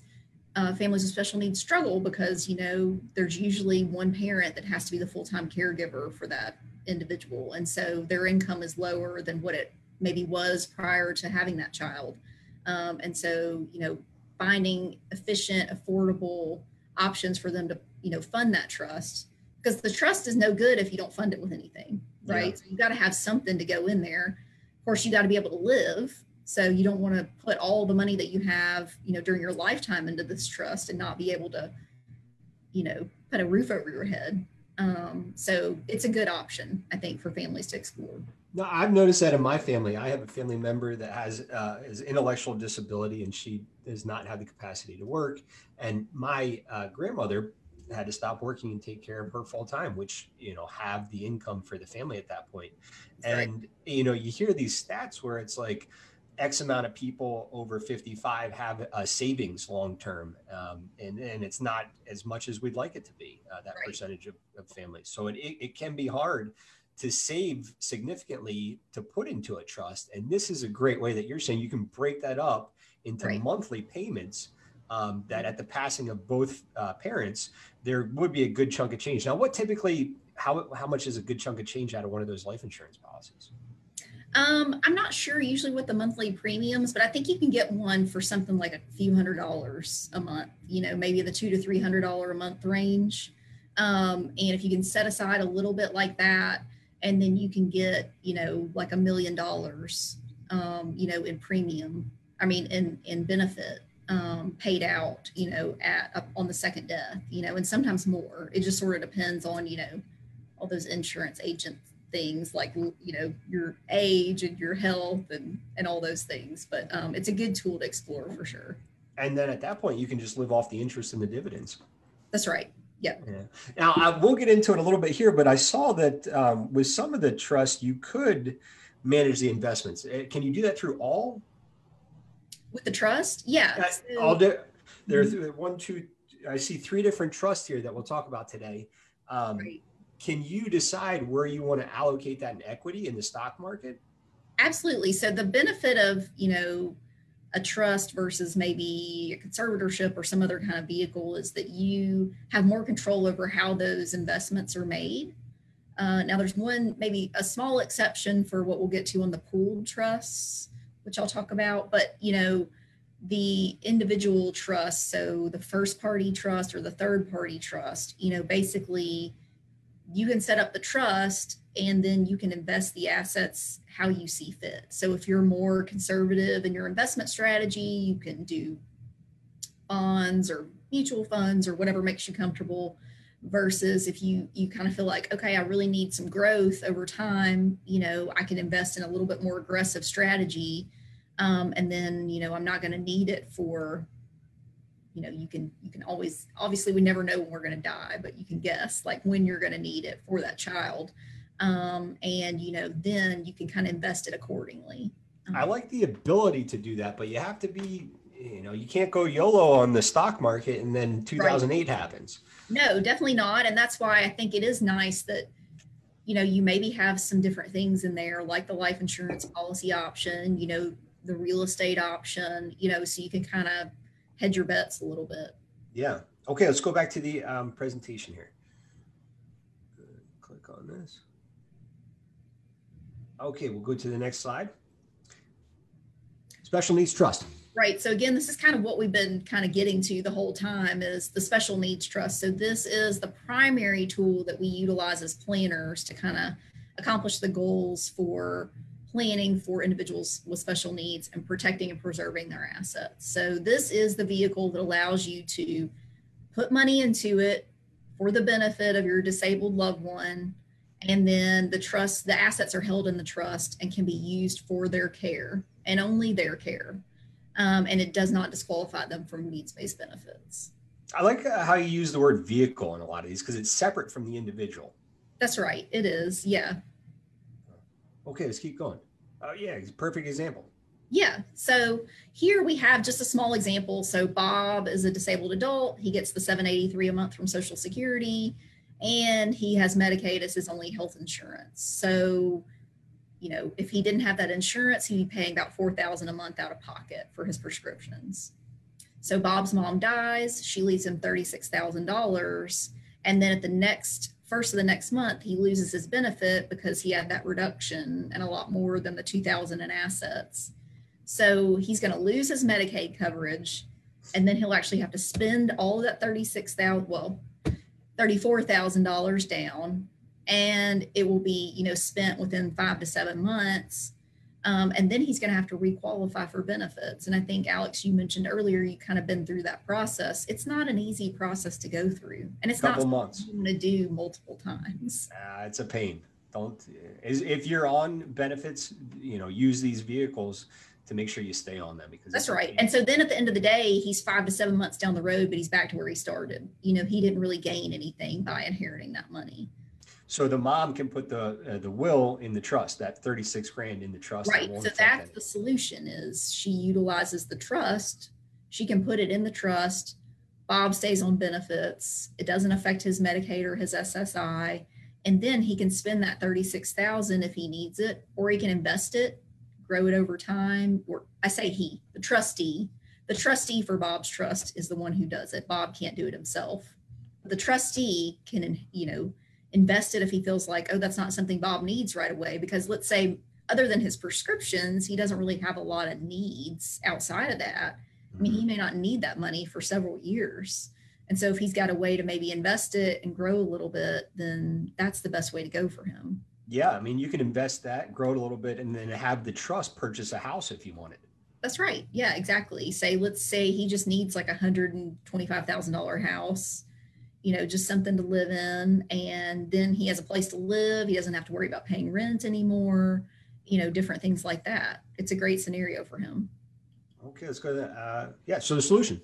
uh, families with special needs struggle because, you know, there's usually one parent that has to be the full-time caregiver for that individual. And so their income is lower than what it maybe was prior to having that child. Um, and so, you know, finding efficient, affordable options for them to, you know, fund that trust, because the trust is no good if you don't fund it with anything, right? Yeah. So you got to have something to go in there. Of course, you got to be able to live. So you don't want to put all the money that you have, you know, during your lifetime into this trust and not be able to, you know, put a roof over your head. Um, so it's a good option, I think, for families to explore. No, I've noticed that in my family. I have a family member that has uh, is intellectual disability, and she does not have the capacity to work. And my uh, grandmother had to stop working and take care of her full time, which, you know, have the income for the family at that point. And, right. You know, you hear these stats where it's like X amount of people over fifty-five have uh, savings long term. Um, and, and it's not as much as we'd like it to be, uh, that right. percentage of, of families. So it, it, it can be hard to save significantly to put into a trust. And this is a great way that you're saying you can break that up into right. monthly payments um, that at the passing of both uh, parents, there would be a good chunk of change. Now, what typically, how how much is a good chunk of change out of one of those life insurance policies? Um, I'm not sure usually what the monthly premiums, but I think you can get one for something like a few hundred dollars a month, you know, maybe the two to three hundred dollar a month range. Um, and if you can set aside a little bit like that, and then you can get, you know, like a million dollars, um, you know, in premium, I mean, in, in benefit um, paid out, you know, at uh, on the second death, you know, and sometimes more. It just sort of depends on, you know, all those insurance agent things like, you know, your age and your health and, and all those things. But um, it's a good tool to explore for sure. And then at that point, you can just live off the interest and the dividends. That's right. Yep. Yeah. Now, I will get into it a little bit here, but I saw that um, with some of the trusts, you could manage the investments. Can you do that through all? With the trust? Yeah. I, all the, there's mm-hmm. one, two, I see three different trusts here that we'll talk about today. Um, right. Can you decide where you want to allocate that in equity in the stock market? Absolutely. So the benefit of, you know, a trust versus maybe a conservatorship or some other kind of vehicle is that you have more control over how those investments are made. Uh, now there's one, maybe a small exception for what we'll get to on the pooled trusts, which I'll talk about, but you know, the individual trust, so the first party trust or the third party trust, you know, basically you can set up the trust and then you can invest the assets how you see fit. So if you're more conservative in your investment strategy, you can do bonds or mutual funds or whatever makes you comfortable, versus if you you kind of feel like, okay, I really need some growth over time, you know, I can invest in a little bit more aggressive strategy. Um, and then, you know, I'm not going to need it for, you know, you can, you can always, obviously we never know when we're going to die, but you can guess like when you're going to need it for that child. Um, and, you know, then you can kind of invest it accordingly. Um, I like the ability to do that, but you have to be, you know, you can't go YOLO on the stock market and then two thousand eight right. happens. No, definitely not. And that's why I think it is nice that, you know, you maybe have some different things in there, like the life insurance policy option, you know, the real estate option, you know, so you can kind of hedge your bets a little bit. Yeah. Okay. Let's go back to the um, presentation here. Good. Click on this. Okay, we'll go to the next slide. Special needs trust. Right. So again, this is kind of what we've been kind of getting to the whole time is the special needs trust. So this is the primary tool that we utilize as planners to kind of accomplish the goals for planning for individuals with special needs and protecting and preserving their assets. So this is the vehicle that allows you to put money into it for the benefit of your disabled loved one. And then the trust, the assets are held in the trust and can be used for their care and only their care. Um, and it does not disqualify them from needs-based benefits. I like how you use the word vehicle in a lot of these because it's separate from the individual. That's right. It is. Yeah. Okay. Let's keep going. Oh, yeah. It's a perfect example. Yeah. So here we have just a small example. So Bob is a disabled adult. He gets the seven eighty-three a month from Social Security. And he has Medicaid as his only health insurance. So, you know, if he didn't have that insurance, he'd be paying about four thousand dollars a month out of pocket for his prescriptions. So Bob's mom dies, she leaves him thirty-six thousand dollars. And then at the next, first of the next month, he loses his benefit because he had that reduction and a lot more than the two thousand dollars in assets. So he's gonna lose his Medicaid coverage and then he'll actually have to spend all of that thirty-six thousand dollars, well, thirty-four thousand dollars down, and it will be, you know, spent within five to seven months. Um, and then he's going to have to requalify for benefits. And I think, Alex, you mentioned earlier, you kind of been through that process. It's not an easy process to go through. And it's not months. You want to do multiple times. Uh, it's a pain. Don't, if you're on benefits, you know, use these vehicles to make sure you stay on them, because that's right. And so then at the end of the day, he's five to seven months down the road, but he's back to where he started. You know, he didn't really gain anything by inheriting that money. So the mom can put the uh, the will in the trust, that thirty-six grand in the trust. Right. So that's the solution is she utilizes the trust. She can put it in the trust. Bob stays on benefits. It doesn't affect his Medicaid or his S S I. And then he can spend that thirty-six thousand if he needs it, or he can invest it, grow it over time, or I say he, the trustee, the trustee for Bob's trust is the one who does it. Bob can't do it himself. The trustee can, you know, invest it if he feels like, oh, that's not something Bob needs right away. Because let's say other than his prescriptions, he doesn't really have a lot of needs outside of that. I mean, he may not need that money for several years. And so if he's got a way to maybe invest it and grow a little bit, then that's the best way to go for him. Yeah. I mean, you can invest that, grow it a little bit, and then have the trust purchase a house if you want it. That's right. Yeah, exactly. Say, let's say he just needs like a one hundred twenty-five thousand dollars house, you know, just something to live in. And then he has a place to live. He doesn't have to worry about paying rent anymore, you know, different things like that. It's a great scenario for him. Okay, let's go to that. Uh, yeah. So the solution.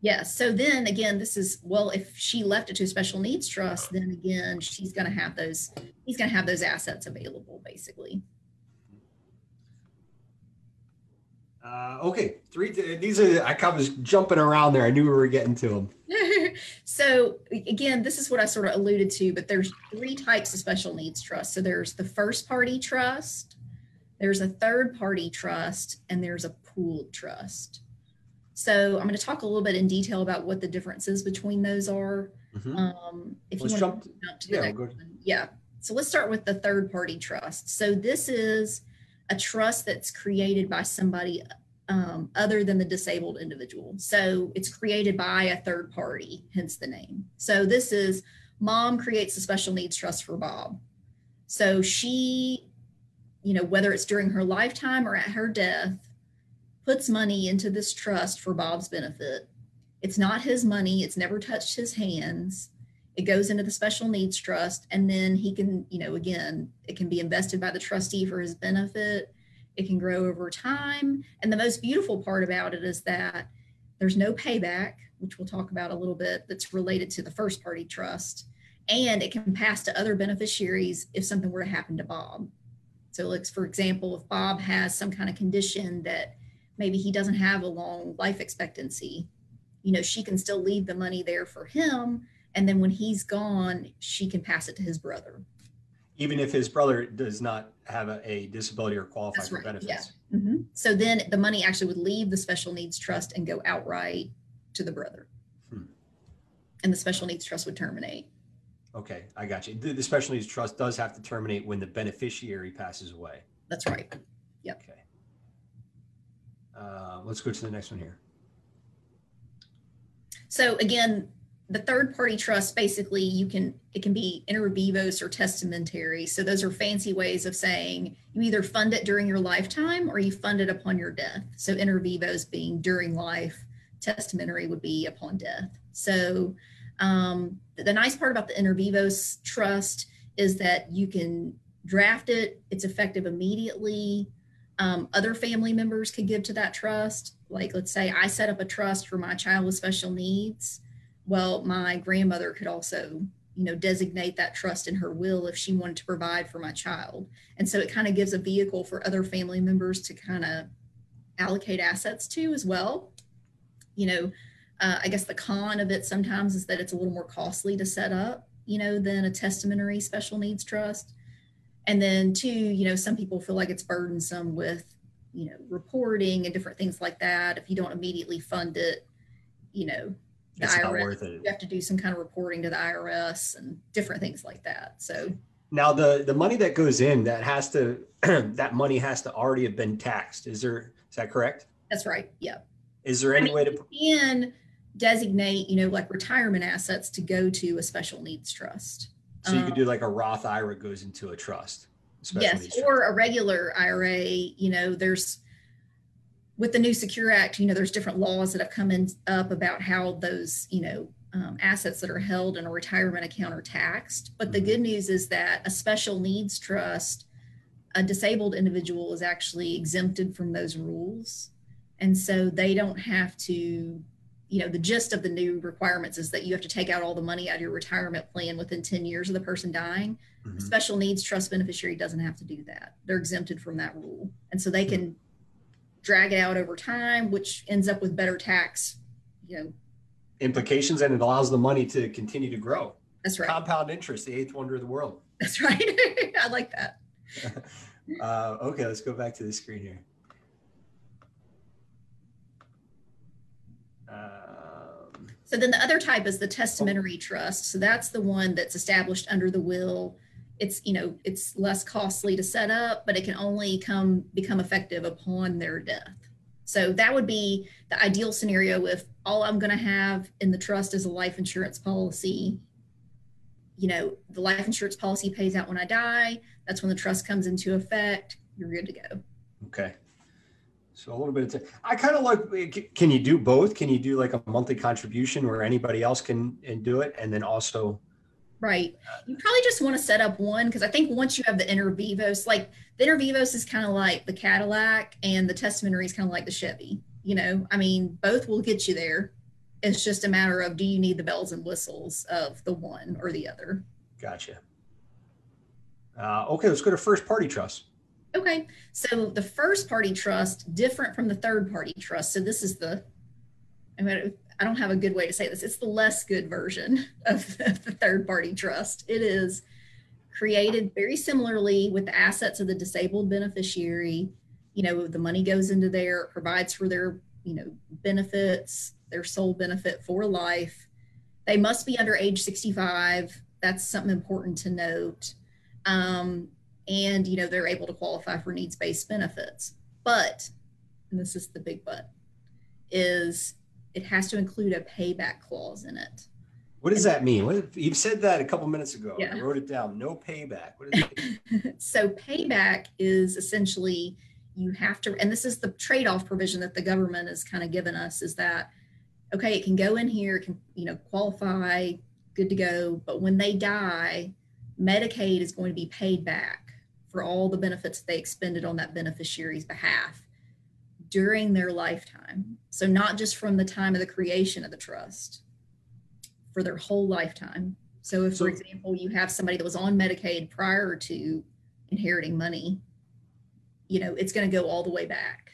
Yeah. So then again, this is, well, if she left it to a special needs trust, then again, she's going to have those, he's going to have those assets available, basically. Uh, okay. Three, these are, I was jumping around there. I knew we were getting to them. So again, this is what I sort of alluded to, but there's three types of special needs trust. So there's the first party trust, there's a third party trust, and there's a pooled trust. So I'm going to talk a little bit in detail about what the differences between those are. Mm-hmm. um, if let's you want jump, to jump to the yeah, next one. Yeah. So let's start with the third party trust. So this is a trust that's created by somebody um, other than the disabled individual. So it's created by a third party, hence the name. So this is mom creates a special needs trust for Bob. So she, you know, whether it's during her lifetime or at her death, puts money into this trust for Bob's benefit. It's not his money. It's never touched his hands. It goes into the special needs trust. And then he can, you know, again, it can be invested by the trustee for his benefit. It can grow over time. And the most beautiful part about it is that there's no payback, which we'll talk about a little bit, that's related to the first party trust. And it can pass to other beneficiaries if something were to happen to Bob. So like, for example, if Bob has some kind of condition that maybe he doesn't have a long life expectancy, you know, she can still leave the money there for him. And then when he's gone, she can pass it to his brother. Even if his brother does not have a, a disability or qualify That's for right. benefits. Yeah. Mm-hmm. So then the money actually would leave the special needs trust and go outright to the brother. Hmm. And the special needs trust would terminate. Okay, I got you. The, the special needs trust does have to terminate when the beneficiary passes away. That's right. Yep. Okay. Uh, let's go to the next one here. So again, the third party trust, basically you can, it can be inter vivos or testamentary. So those are fancy ways of saying you either fund it during your lifetime or you fund it upon your death. So inter vivos being during life, testamentary would be upon death. So um, the, the nice part about the inter vivos trust is that you can draft it. It's effective immediately. Um, other family members could give to that trust. Like, let's say I set up a trust for my child with special needs. Well, my grandmother could also, you know, designate that trust in her will if she wanted to provide for my child. And so it kind of gives a vehicle for other family members to kind of allocate assets to as well. You know, uh, I guess the con of it sometimes is that it's a little more costly to set up, you know, than a testamentary special needs trust. And then two, you know, some people feel like it's burdensome with, you know, reporting and different things like that. If you don't immediately fund it, you know, the it's I R S, not worth it. You have to do some kind of reporting to the I R S and different things like that. So now the, the money that goes in, that has to, that money has to already have been taxed. Is there, is that correct? That's right. Yeah. Is there any I mean, way to you can designate, you know, like retirement assets to go to a special needs trust? So you could do like a Roth I R A goes into a trust. Yes, or a regular I R A, you know, there's, with the new SECURE Act, you know, there's different laws that have come in, up about how those, you know, um, assets that are held in a retirement account are taxed. But mm-hmm. the good news is that a special needs trust, a disabled individual is actually exempted from those rules. And so they don't have to, you know, the gist of the new requirements is that you have to take out all the money out of your retirement plan within ten years of the person dying. Mm-hmm. A special needs trust beneficiary doesn't have to do that. They're exempted from that rule. And so they can mm-hmm. drag it out over time, which ends up with better tax, you know, implications, and it allows the money to continue to grow. That's right. Compound interest, the eighth wonder of the world. That's right. I like that. uh, okay, let's go back to the screen here. Um, so then the other type is the testamentary trust. So that's the one that's established under the will. it's, you know, it's less costly to set up, but it can only come become effective upon their death. So that would be the ideal scenario. If all I'm going to have in the trust is a life insurance policy, you know, the life insurance policy pays out when I die. That's when the trust comes into effect. You're good to go. Okay. So a little bit of time. I kind of like, can you do both? Can you do like a monthly contribution where anybody else can and do it? And then also. Right. You probably just want to set up one, because I think once you have the inter vivos, like the inter vivos is kind of like the Cadillac and the testamentary is kind of like the Chevy, you know, I mean, both will get you there. It's just a matter of, do you need the bells and whistles of the one or the other? Gotcha. Uh, okay. Let's go to first party trust. Okay, so the first party trust, different from the third party trust. So this is the, I mean, I don't have a good way to say this. It's the less good version of the third party trust. It is created very similarly with the assets of the disabled beneficiary. You know, the money goes into there, provides for their, you know, benefits, their sole benefit for life. They must be under age sixty-five. That's something important to note. Um, And, you know, they're able to qualify for needs-based benefits. But, and this is the big but, is it has to include a payback clause in it. What does and, that mean? What, you've said that a couple minutes ago. Yeah. I wrote it down. No payback. What is it? So payback is essentially you have to, and this is the trade-off provision that the government has kind of given us, is that, okay, it can go in here, it can, you know, qualify, good to go. But when they die, Medicaid is going to be paid back for all the benefits they expended on that beneficiary's behalf during their lifetime. So not just from the time of the creation of the trust, for their whole lifetime. So if, so, for example, you have somebody that was on Medicaid prior to inheriting money, you know, it's going to go all the way back.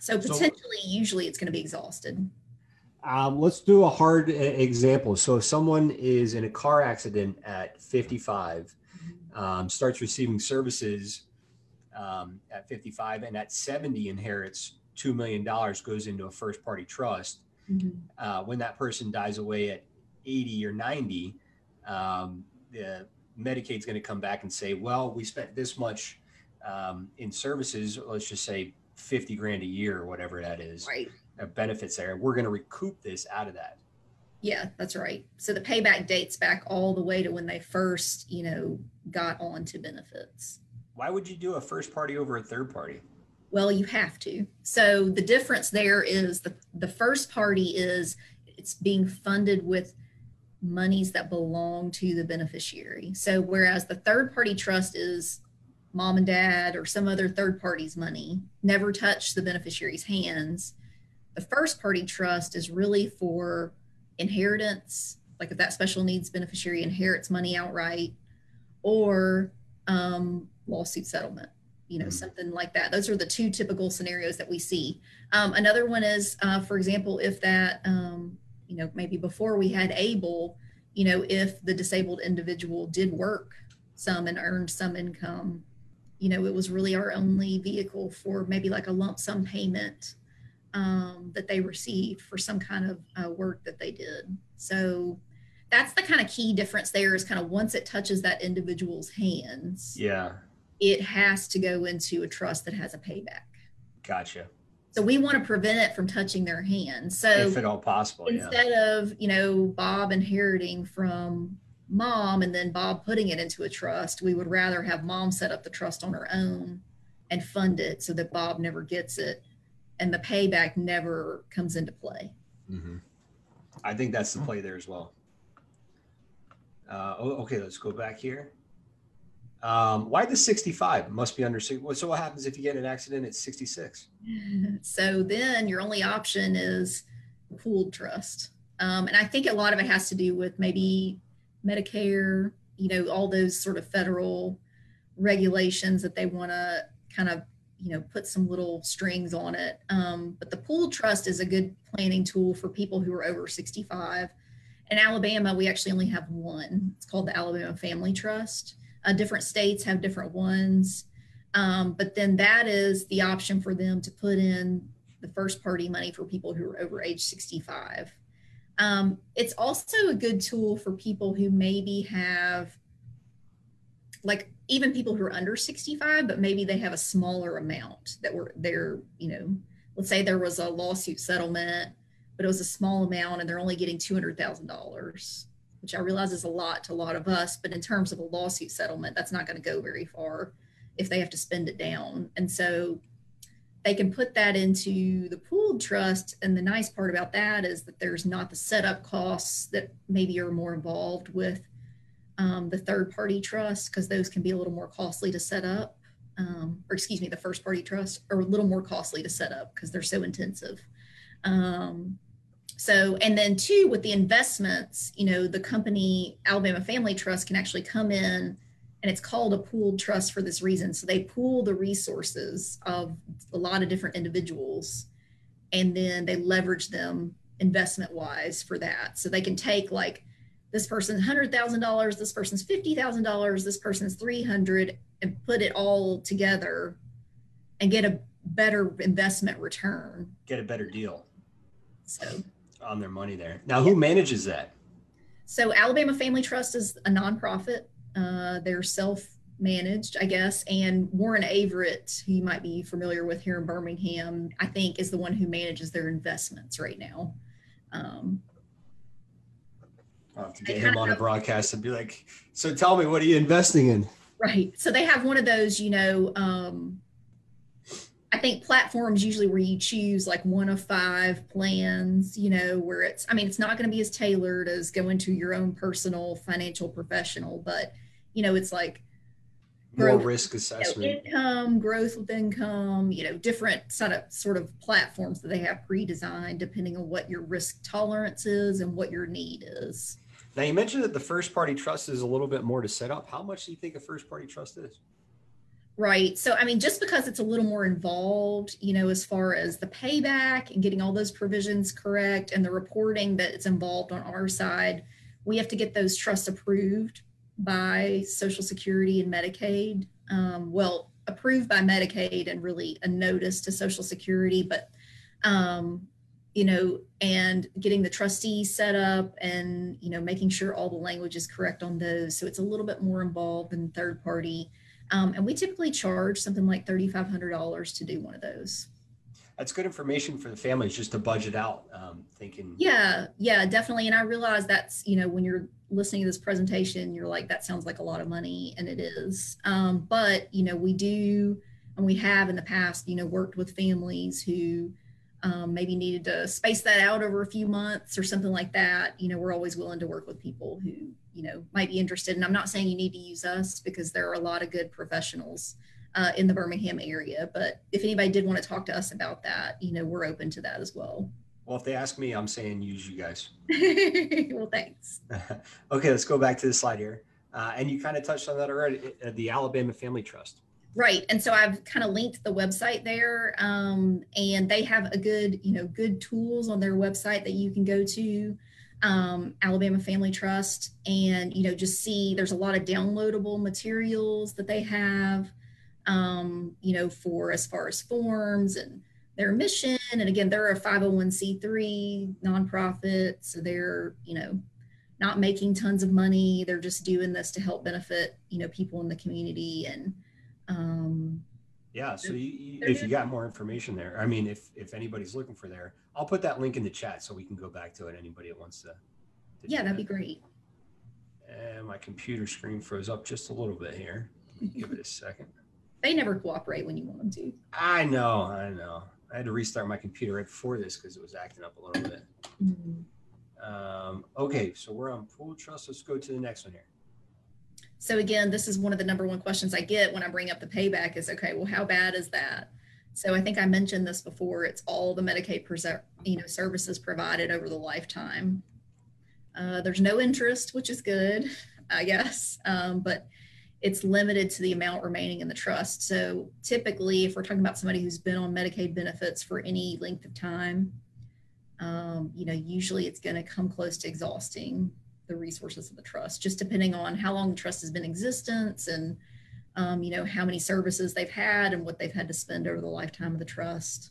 So potentially, so, usually it's going to be exhausted. Um, let's do a hard example. So if someone is in a car accident at fifty-five, Um, starts receiving services um, at fifty-five, and at seventy inherits two million dollars, goes into a first party trust. Mm-hmm. Uh, when that person dies away at eighty or ninety, um, the Medicaid's going to come back and say, well, we spent this much um, in services, let's just say fifty grand a year or whatever that is, right. uh, benefits there. We're going to recoup this out of that. Yeah, that's right. So the payback dates back all the way to when they first, you know, got on to benefits. Why would you do a first party over a third party? Well, you have to. So the difference there is the, the first party is it's being funded with monies that belong to the beneficiary. So whereas the third party trust is mom and dad or some other third party's money, never touch the beneficiary's hands, the first party trust is really for inheritance, like if that special needs beneficiary inherits money outright, or um, lawsuit settlement, you know, mm-hmm. something like that. Those are the two typical scenarios that we see. Um, another one is, uh, for example, if that, um, you know, maybe before we had ABLE, you know, if the disabled individual did work some and earned some income, you know, it was really our only vehicle for maybe like a lump sum payment Um, that they received for some kind of uh, work that they did. So that's the kind of key difference there, is kind of once it touches that individual's hands, yeah, it has to go into a trust that has a payback. Gotcha. So we want to prevent it from touching their hands. So if at all possible, instead yeah. of, you know, Bob inheriting from mom and then Bob putting it into a trust, we would rather have mom set up the trust on her own and fund it so that Bob never gets it, and the payback never comes into play. Mm-hmm. I think that's the play there as well. Uh, okay, let's go back here. Um, why the sixty-five? Must be under sixty. So what happens if you get an accident at sixty-six? So then your only option is pooled trust. Um, and I think a lot of it has to do with maybe Medicare, you know, all those sort of federal regulations that they want to kind of, you know, put some little strings on it. Um, but the pooled trust is a good planning tool for people who are over sixty-five. In Alabama, we actually only have one. It's called the Alabama Family Trust. Uh, different states have different ones. Um, but then that is the option for them to put in the first party money for people who are over age sixty-five. Um, it's also a good tool for people who maybe have like even people who are under sixty-five, but maybe they have a smaller amount that were they're, you know, let's say there was a lawsuit settlement, but it was a small amount and they're only getting two hundred thousand dollars, which I realize is a lot to a lot of us, but in terms of a lawsuit settlement, that's not going to go very far if they have to spend it down. And so they can put that into the pooled trust. And the nice part about that is that there's not the setup costs that maybe are more involved with um, the third party trust, because those can be a little more costly to set up, um, or excuse me, the first party trust are a little more costly to set up because they're so intensive. Um, so, and then two, with the investments, you know, the company Alabama Family Trust can actually come in, and it's called a pooled trust for this reason. So they pool the resources of a lot of different individuals, and then they leverage them investment wise for that. So they can take like this person's one hundred thousand dollars, this person's fifty thousand dollars, this person's three hundred, and put it all together and get a better investment return. Get a better deal. So on their money there. Now, who manages that? So Alabama Family Trust is a nonprofit. Uh, they're self-managed, I guess. And Warren Averett, who you might be familiar with here in Birmingham, I think is the one who manages their investments right now. Um, I'll have to get him on a broadcast and be like, so tell me, what are you investing in? Right. So they have one of those, you know, um, I think platforms usually where you choose like one of five plans, you know, where it's, I mean, it's not going to be as tailored as going to your own personal financial professional, but, you know, it's like more growth, risk assessment, you know, income, growth with income, you know, different sort of, sort of platforms that they have pre-designed depending on what your risk tolerance is and what your need is. Now, you mentioned that the first party trust is a little bit more to set up. How much do you think a first party trust is? Right. So, I mean, just because it's a little more involved, you know, as far as the payback and getting all those provisions correct and the reporting that it's involved on our side, we have to get those trusts approved by Social Security and Medicaid. Um, well, approved by Medicaid and really a notice to Social Security, but, um, you know, and getting the trustees set up and, you know, making sure all the language is correct on those. So it's a little bit more involved than third party. Um, and we typically charge something like thirty-five hundred dollars to do one of those. That's good information for the families just to budget out, um, thinking. Yeah, yeah, definitely. And I realize that's, you know, when you're listening to this presentation, you're like, that sounds like a lot of money, and it is. Um, but, you know, we do, and we have in the past, you know, worked with families who um, maybe needed to space that out over a few months or something like that. You know, we're always willing to work with people who, you know, might be interested. And I'm not saying you need to use us, because there are a lot of good professionals uh, in the Birmingham area. But if anybody did want to talk to us about that, you know, we're open to that as well. Well, if they ask me, I'm saying use you guys. Well, thanks. Okay, let's go back to the slide here. Uh, and you kind of touched on that already, uh, the Alabama Family Trust. Right. And so I've kind of linked the website there, um, and they have a good, you know, good tools on their website that you can go to. Um, Alabama Family Trust, and, you know, just see there's a lot of downloadable materials that they have, um, you know, for as far as forms and their mission. And again, they're a five oh one c three nonprofit. So they're, you know, not making tons of money. They're just doing this to help benefit, you know, people in the community. And, um, yeah. So you, if you got more information there, I mean, if, if anybody's looking for there, I'll put that link in the chat so we can go back to it. Anybody that wants to. to yeah, that'd that. be great. And my computer screen froze up just a little bit here. Give it a second. They never cooperate when you want them to. I know. I know. I had to restart my computer right before this because it was acting up a little bit. Mm-hmm. um, okay. So we're on pooled trust. Let's go to the next one here. So again, this is one of the number one questions I get when I bring up the payback is, okay, well, how bad is that? So I think I mentioned this before, it's all the Medicaid, you know, services provided over the lifetime. Uh, there's no interest, which is good, I guess, um, but it's limited to the amount remaining in the trust. So typically, if we're talking about somebody who's been on Medicaid benefits for any length of time, um, you know, usually it's gonna come close to exhausting the resources of the trust, just depending on how long the trust has been in existence and, um, you know, how many services they've had and what they've had to spend over the lifetime of the trust.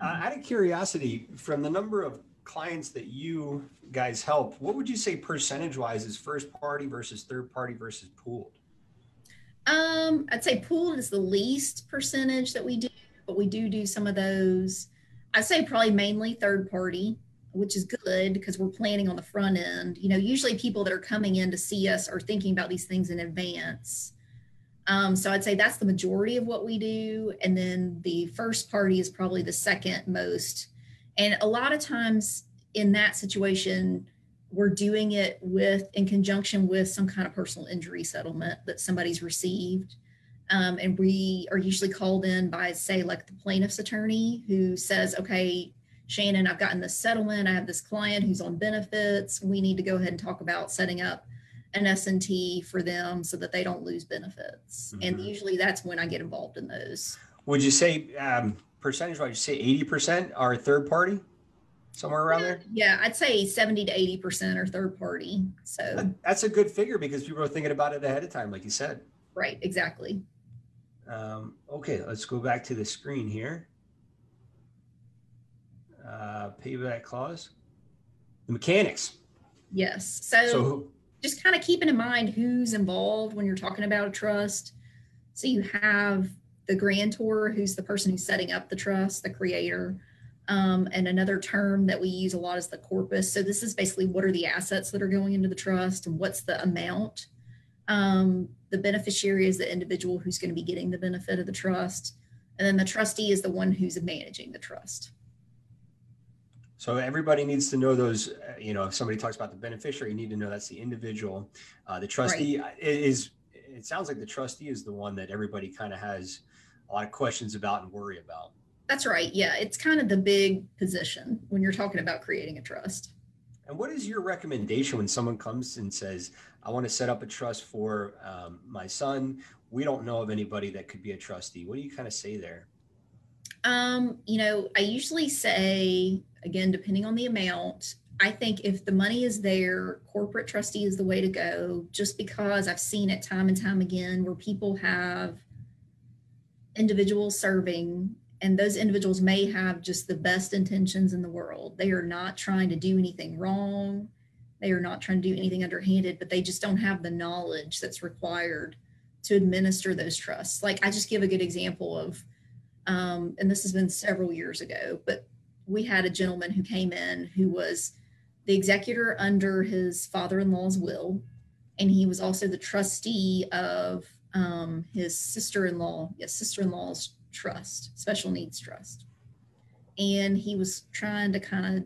Um, uh, out of curiosity, from the number of clients that you guys help, what would you say percentage wise is first party versus third party versus pooled? Um, I'd say pooled is the least percentage that we do, but we do do some of those. I'd say probably mainly third party, which is good because we're planning on the front end. You know, usually people that are coming in to see us are thinking about these things in advance. Um, so I'd say that's the majority of what we do. And then the first party is probably the second most. And a lot of times in that situation, we're doing it with, in conjunction with some kind of personal injury settlement that somebody's received. Um, and we are usually called in by, say, like the plaintiff's attorney who says, okay, Shannon, I've gotten this settlement. I have this client who's on benefits. We need to go ahead and talk about setting up an S and T for them so that they don't lose benefits. Mm-hmm. And usually that's when I get involved in those. Would you say, um, percentage-wise, you say eighty percent are third party? Somewhere around yeah, there? Yeah, I'd say seventy to eighty percent are third party. So that's a good figure because people are thinking about it ahead of time, like you said. Right, exactly. Um, okay, let's go back to the screen here. Uh, payback clause, the mechanics. Yes. So, so just kind of keeping in mind who's involved when you're talking about a trust. So you have the grantor, who's the person who's setting up the trust, the creator. Um, and another term that we use a lot is the corpus. So this is basically what are the assets that are going into the trust and what's the amount. Um, the beneficiary is the individual who's going to be getting the benefit of the trust. And then the trustee is the one who's managing the trust. So everybody needs to know those, uh, you know, if somebody talks about the beneficiary, you need to know that's the individual. Uh, the trustee right. is, it sounds like the trustee is the one that everybody kind of has a lot of questions about and worry about. That's right. Yeah. It's kind of the big position when you're talking about creating a trust. And what is your recommendation when someone comes and says, I want to set up a trust for um, my son. We don't know of anybody that could be a trustee. What do you kind of say there? Um, you know, I usually say, again, depending on the amount, I think if the money is there, corporate trustee is the way to go, just because I've seen it time and time again where people have individuals serving. And those individuals may have just the best intentions in the world. They are not trying to do anything wrong. They are not trying to do anything underhanded, but they just don't have the knowledge that's required to administer those trusts. Like I just give a good example of, um, and this has been several years ago, but we had a gentleman who came in who was the executor under his father-in-law's will. And he was also the trustee of um, his sister-in-law, yes, sister-in-law's trust, special needs trust. And he was trying to kind of,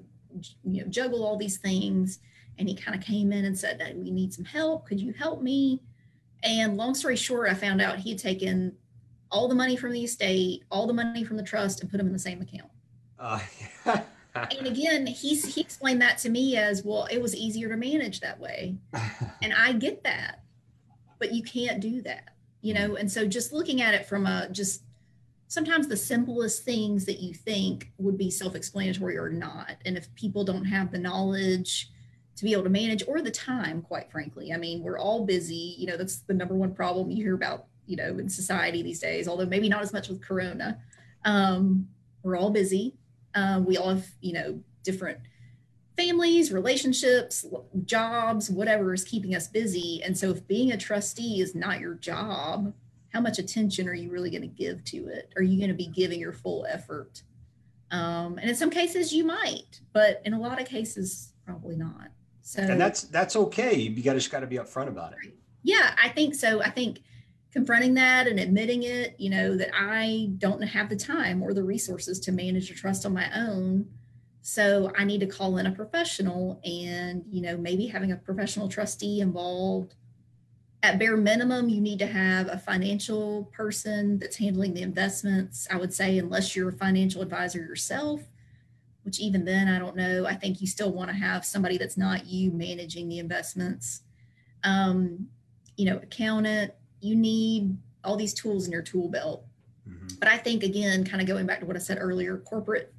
you know, juggle all these things. And he kind of came in and said, hey, we need some help. Could you help me? And long story short, I found out he had taken all the money from the estate, all the money from the trust, and put them in the same account. Uh, and again, he's, he explained that to me as, well, it was easier to manage that way. And I get that, but you can't do that, you know? And so just looking at it from a, just sometimes the simplest things that you think would be self-explanatory or not. And if people don't have the knowledge to be able to manage or the time, quite frankly, I mean, we're all busy. You know, that's the number one problem you hear about, you know, in society these days, although maybe not as much with Corona. Um, we're all busy. Uh, we all have, you know, different families, relationships, jobs, whatever is keeping us busy. And so if being a trustee is not your job, how much attention are you really going to give to it? Are you going to be giving your full effort? Um, and in some cases you might, but in a lot of cases, probably not. So and that's, that's okay. You got just got to be upfront about it. Right. Yeah, I think so. I think confronting that and admitting it, you know, that I don't have the time or the resources to manage a trust on my own. So I need to call in a professional and, you know, maybe having a professional trustee involved. At bare minimum, you need to have a financial person that's handling the investments, I would say, unless you're a financial advisor yourself, which even then, I don't know. I think you still want to have somebody that's not you managing the investments. Um, you know, accountant, you need all these tools in your tool belt. Mm-hmm. But I think, again, kind of going back to what I said earlier, corporate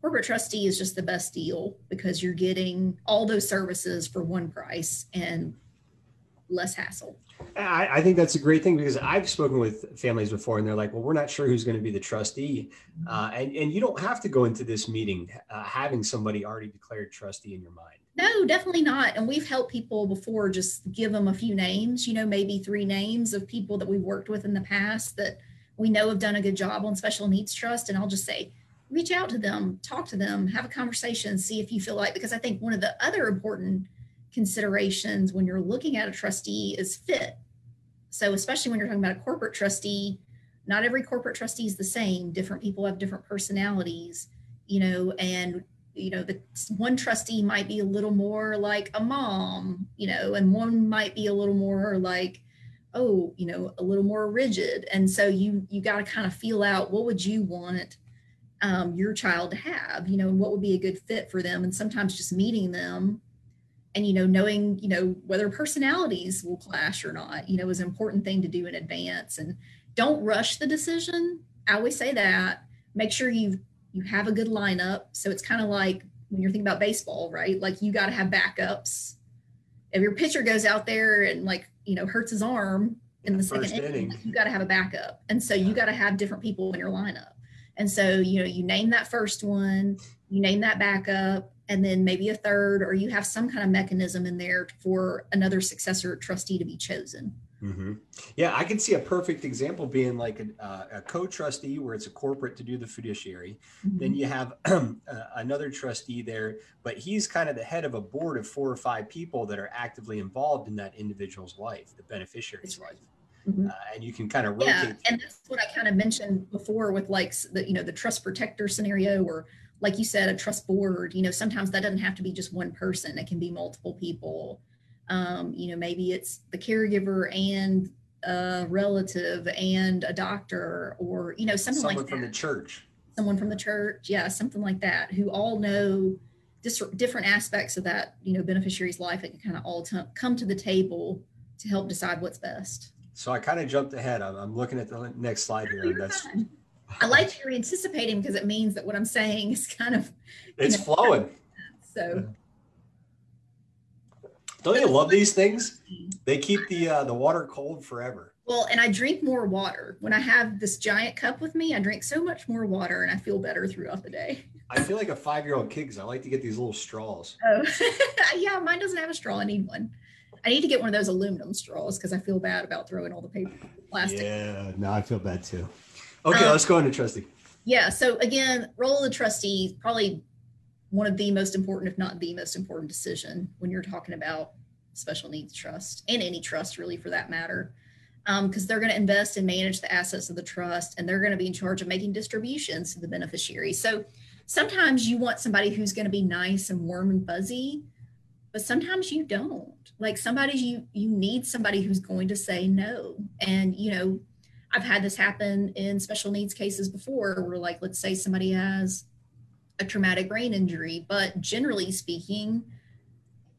corporate trustee is just the best deal because you're getting all those services for one price and less hassle. I, I think that's a great thing because I've spoken with families before and they're like, well, we're not sure who's going to be the trustee. Uh, and, and you don't have to go into this meeting uh, having somebody already declared trustee in your mind. No, definitely not. And we've helped people before, just give them a few names, you know, maybe three names of people that we've worked with in the past that we know have done a good job on special needs trust. And I'll just say, reach out to them, talk to them, have a conversation, see if you feel like, because I think one of the other important considerations when you're looking at a trustee is fit. So especially when you're talking about a corporate trustee, not every corporate trustee is the same. Different people have different personalities, you know, and you know, the one trustee might be a little more like a mom, you know, and one might be a little more like, oh, you know, a little more rigid. And so you, you got to kind of feel out, what would you want um, your child to have, you know, and what would be a good fit for them. And sometimes just meeting them and, you know, knowing, you know, whether personalities will clash or not, you know, is an important thing to do in advance. And don't rush the decision. I always say that. Make sure you've You have a good lineup. So it's kind of like when you're thinking about baseball, right? Like you got to have backups. If your pitcher goes out there and like, you know, hurts his arm in the second inning, you got to have a backup. And so you got to have different people in your lineup. And so, you know, you name that first one, you name that backup, and then maybe a third, or you have some kind of mechanism in there for another successor trustee to be chosen. Mm-hmm. Yeah, I can see a perfect example being like a, uh, a co-trustee where it's a corporate to do the fiduciary. Mm-hmm. Then you have um, uh, another trustee there, but he's kind of the head of a board of four or five people that are actively involved in that individual's life, the beneficiary's life. Mm-hmm. uh, and you can kind of rotate. Yeah, and that's what I kind of mentioned before with like the, you know, the trust protector scenario, or like you said, a trust board. You know, sometimes that doesn't have to be just one person; it can be multiple people. Um, you know, maybe it's the caregiver and a relative and a doctor, or, you know, something like that. Someone from the church. Someone from the church. Yeah. Something like that, who all know dis- different aspects of that, you know, beneficiary's life, that can kind of all t- come to the table to help decide what's best. So I kind of jumped ahead. I'm, I'm looking at the next slide here. And that's, I like that you're anticipating, because it means that what I'm saying is kind of, it's know, flowing. So. Don't you love these things? They keep the uh, the water cold forever. Well, and I drink more water. When I have this giant cup with me, I drink so much more water, and I feel better throughout the day. I feel like a five-year-old kid, because I like to get these little straws. Oh, yeah, mine doesn't have a straw. I need one. I need to get one of those aluminum straws, because I feel bad about throwing all the paper plastic. Yeah, no, I feel bad too. Okay, um, let's go into trustee. Yeah, so again, role of the trustee, probably one of the most important, if not the most important decision when you're talking about special needs trust, and any trust really for that matter, because um, they're going to invest and manage the assets of the trust, and they're going to be in charge of making distributions to the beneficiary. So sometimes you want somebody who's going to be nice and warm and fuzzy, but sometimes you don't. Like somebody, you, you need somebody who's going to say no. And, you know, I've had this happen in special needs cases before, where like, let's say somebody has a traumatic brain injury, but generally speaking,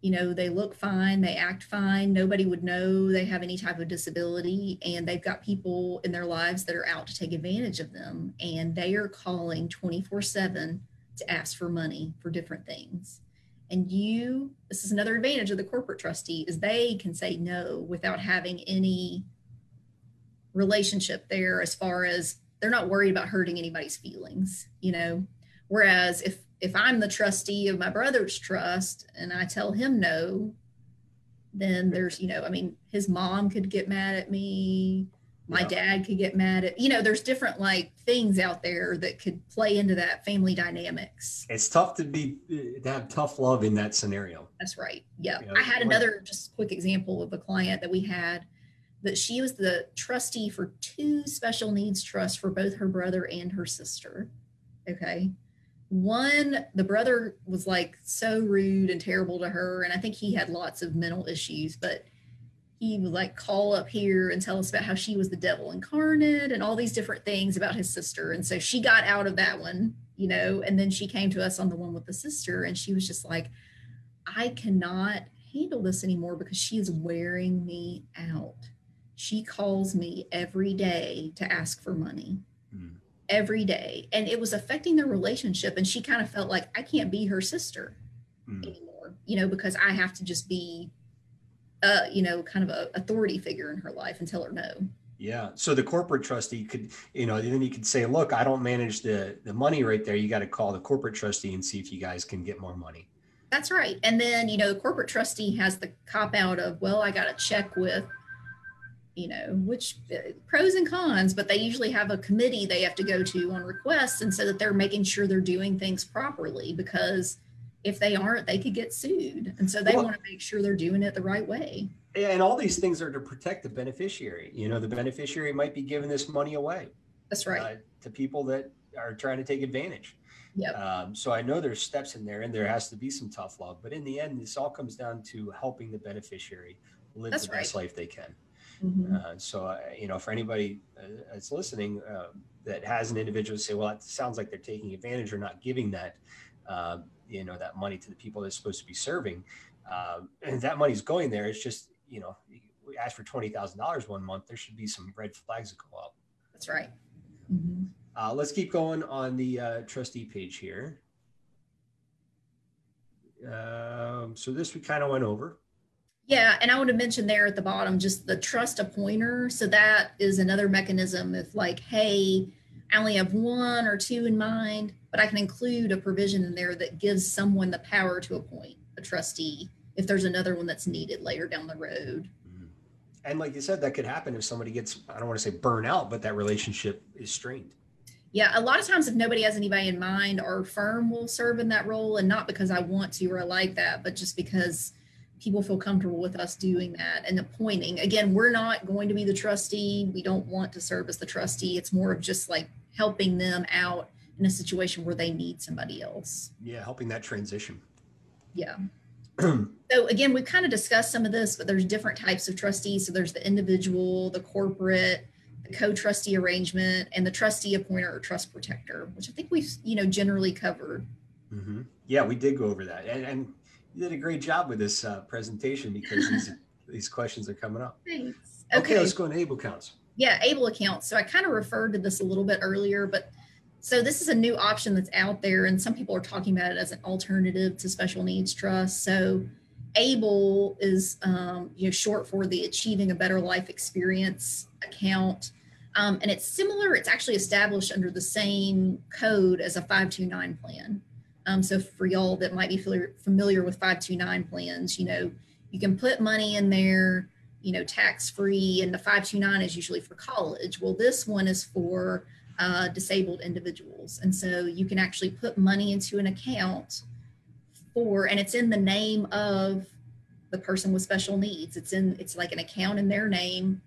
you know, they look fine, they act fine, nobody would know they have any type of disability, and they've got people in their lives that are out to take advantage of them, and they are calling twenty-four seven to ask for money for different things. And you, this is another advantage of the corporate trustee, is they can say no without having any relationship there, as far as they're not worried about hurting anybody's feelings, you know. Whereas if, if I'm the trustee of my brother's trust and I tell him no, then there's, you know, I mean, his mom could get mad at me. My yeah. dad could get mad at, you know, there's different like things out there that could play into that family dynamics. It's tough to be, to have tough love in that scenario. That's right. Yeah. You know, I had another just quick example of a client that we had, that she was the trustee for two special needs trusts for both her brother and her sister. Okay. One, the brother was like so rude and terrible to her, and I think he had lots of mental issues, but he would like call up here and tell us about how she was the devil incarnate and all these different things about his sister. And so she got out of that one, you know, and then she came to us on the one with the sister, and she was just like, I cannot handle this anymore, because she is wearing me out. She calls me every day to ask for money. Mm-hmm. Every day. And it was affecting their relationship. And she kind of felt like, I can't be her sister mm. anymore, you know, because I have to just be, uh, you know, kind of a authority figure in her life and tell her no. Yeah. So the corporate trustee could, you know, then you could say, look, I don't manage the, the money right there. You got to call the corporate trustee and see if you guys can get more money. That's right. And then, you know, the corporate trustee has the cop out of, well, I got to check with, you know, which uh, pros and cons, but they usually have a committee they have to go to on requests. And so that they're making sure they're doing things properly, because if they aren't, they could get sued. And so they well, want to make sure they're doing it the right way. And all these things are to protect the beneficiary. You know, the beneficiary might be giving this money away. That's right. Uh, to people that are trying to take advantage. Yep. Um, so I know there's steps in there, and there has to be some tough love, but in the end, this all comes down to helping the beneficiary live that's the right. best life they can. Mm-hmm. Uh, so, uh, you know, for anybody uh, that's listening uh, that has an individual say, well, it sounds like they're taking advantage or not giving that, uh, you know, that money to the people that's supposed to be serving, uh, and that money's going there. It's just, you know, we asked for twenty thousand dollars one month, there should be some red flags that go up. That's right. Mm-hmm. Uh, let's keep going on the uh, trustee page here. Um, so this we kind of went over. Yeah, and I want to mention there at the bottom, just the trust appointer. So that is another mechanism. If like, hey, I only have one or two in mind, but I can include a provision in there that gives someone the power to appoint a trustee if there's another one that's needed later down the road. And like you said, that could happen if somebody gets, I don't want to say burnout, but that relationship is strained. Yeah, a lot of times if nobody has anybody in mind, our firm will serve in that role, and not because I want to or I like that, but just because people feel comfortable with us doing that and appointing. Again, we're not going to be the trustee. We don't want to serve as the trustee. It's more of just like helping them out in a situation where they need somebody else. Yeah, helping that transition. Yeah. So again, we've kind of discussed some of this, but there's different types of trustees. So there's the individual, the corporate, the co-trustee arrangement, and the trustee appointer or trust protector, which I think we've, you know, generally covered. Mm-hmm. Yeah, we did go over that. And, and you did a great job with this uh, presentation, because these, these questions are coming up. Thanks. Okay. Okay, let's go into ABLE accounts. Yeah, ABLE accounts. So I kind of referred to this a little bit earlier, but so this is a new option that's out there, and some people are talking about it as an alternative to special needs trust. So ABLE is um, you know, short for the Achieving a Better Life Experience account. Um, and it's similar. It's actually established under the same code as a five two nine plan. Um, so for y'all that might be familiar with five two nine plans, you know, you can put money in there, you know, tax free, and the five two nine is usually for college. Well, this one is for Uh, disabled individuals. And so you can actually put money into an account for, and it's in the name of the person with special needs. It's in, it's like an account in their name.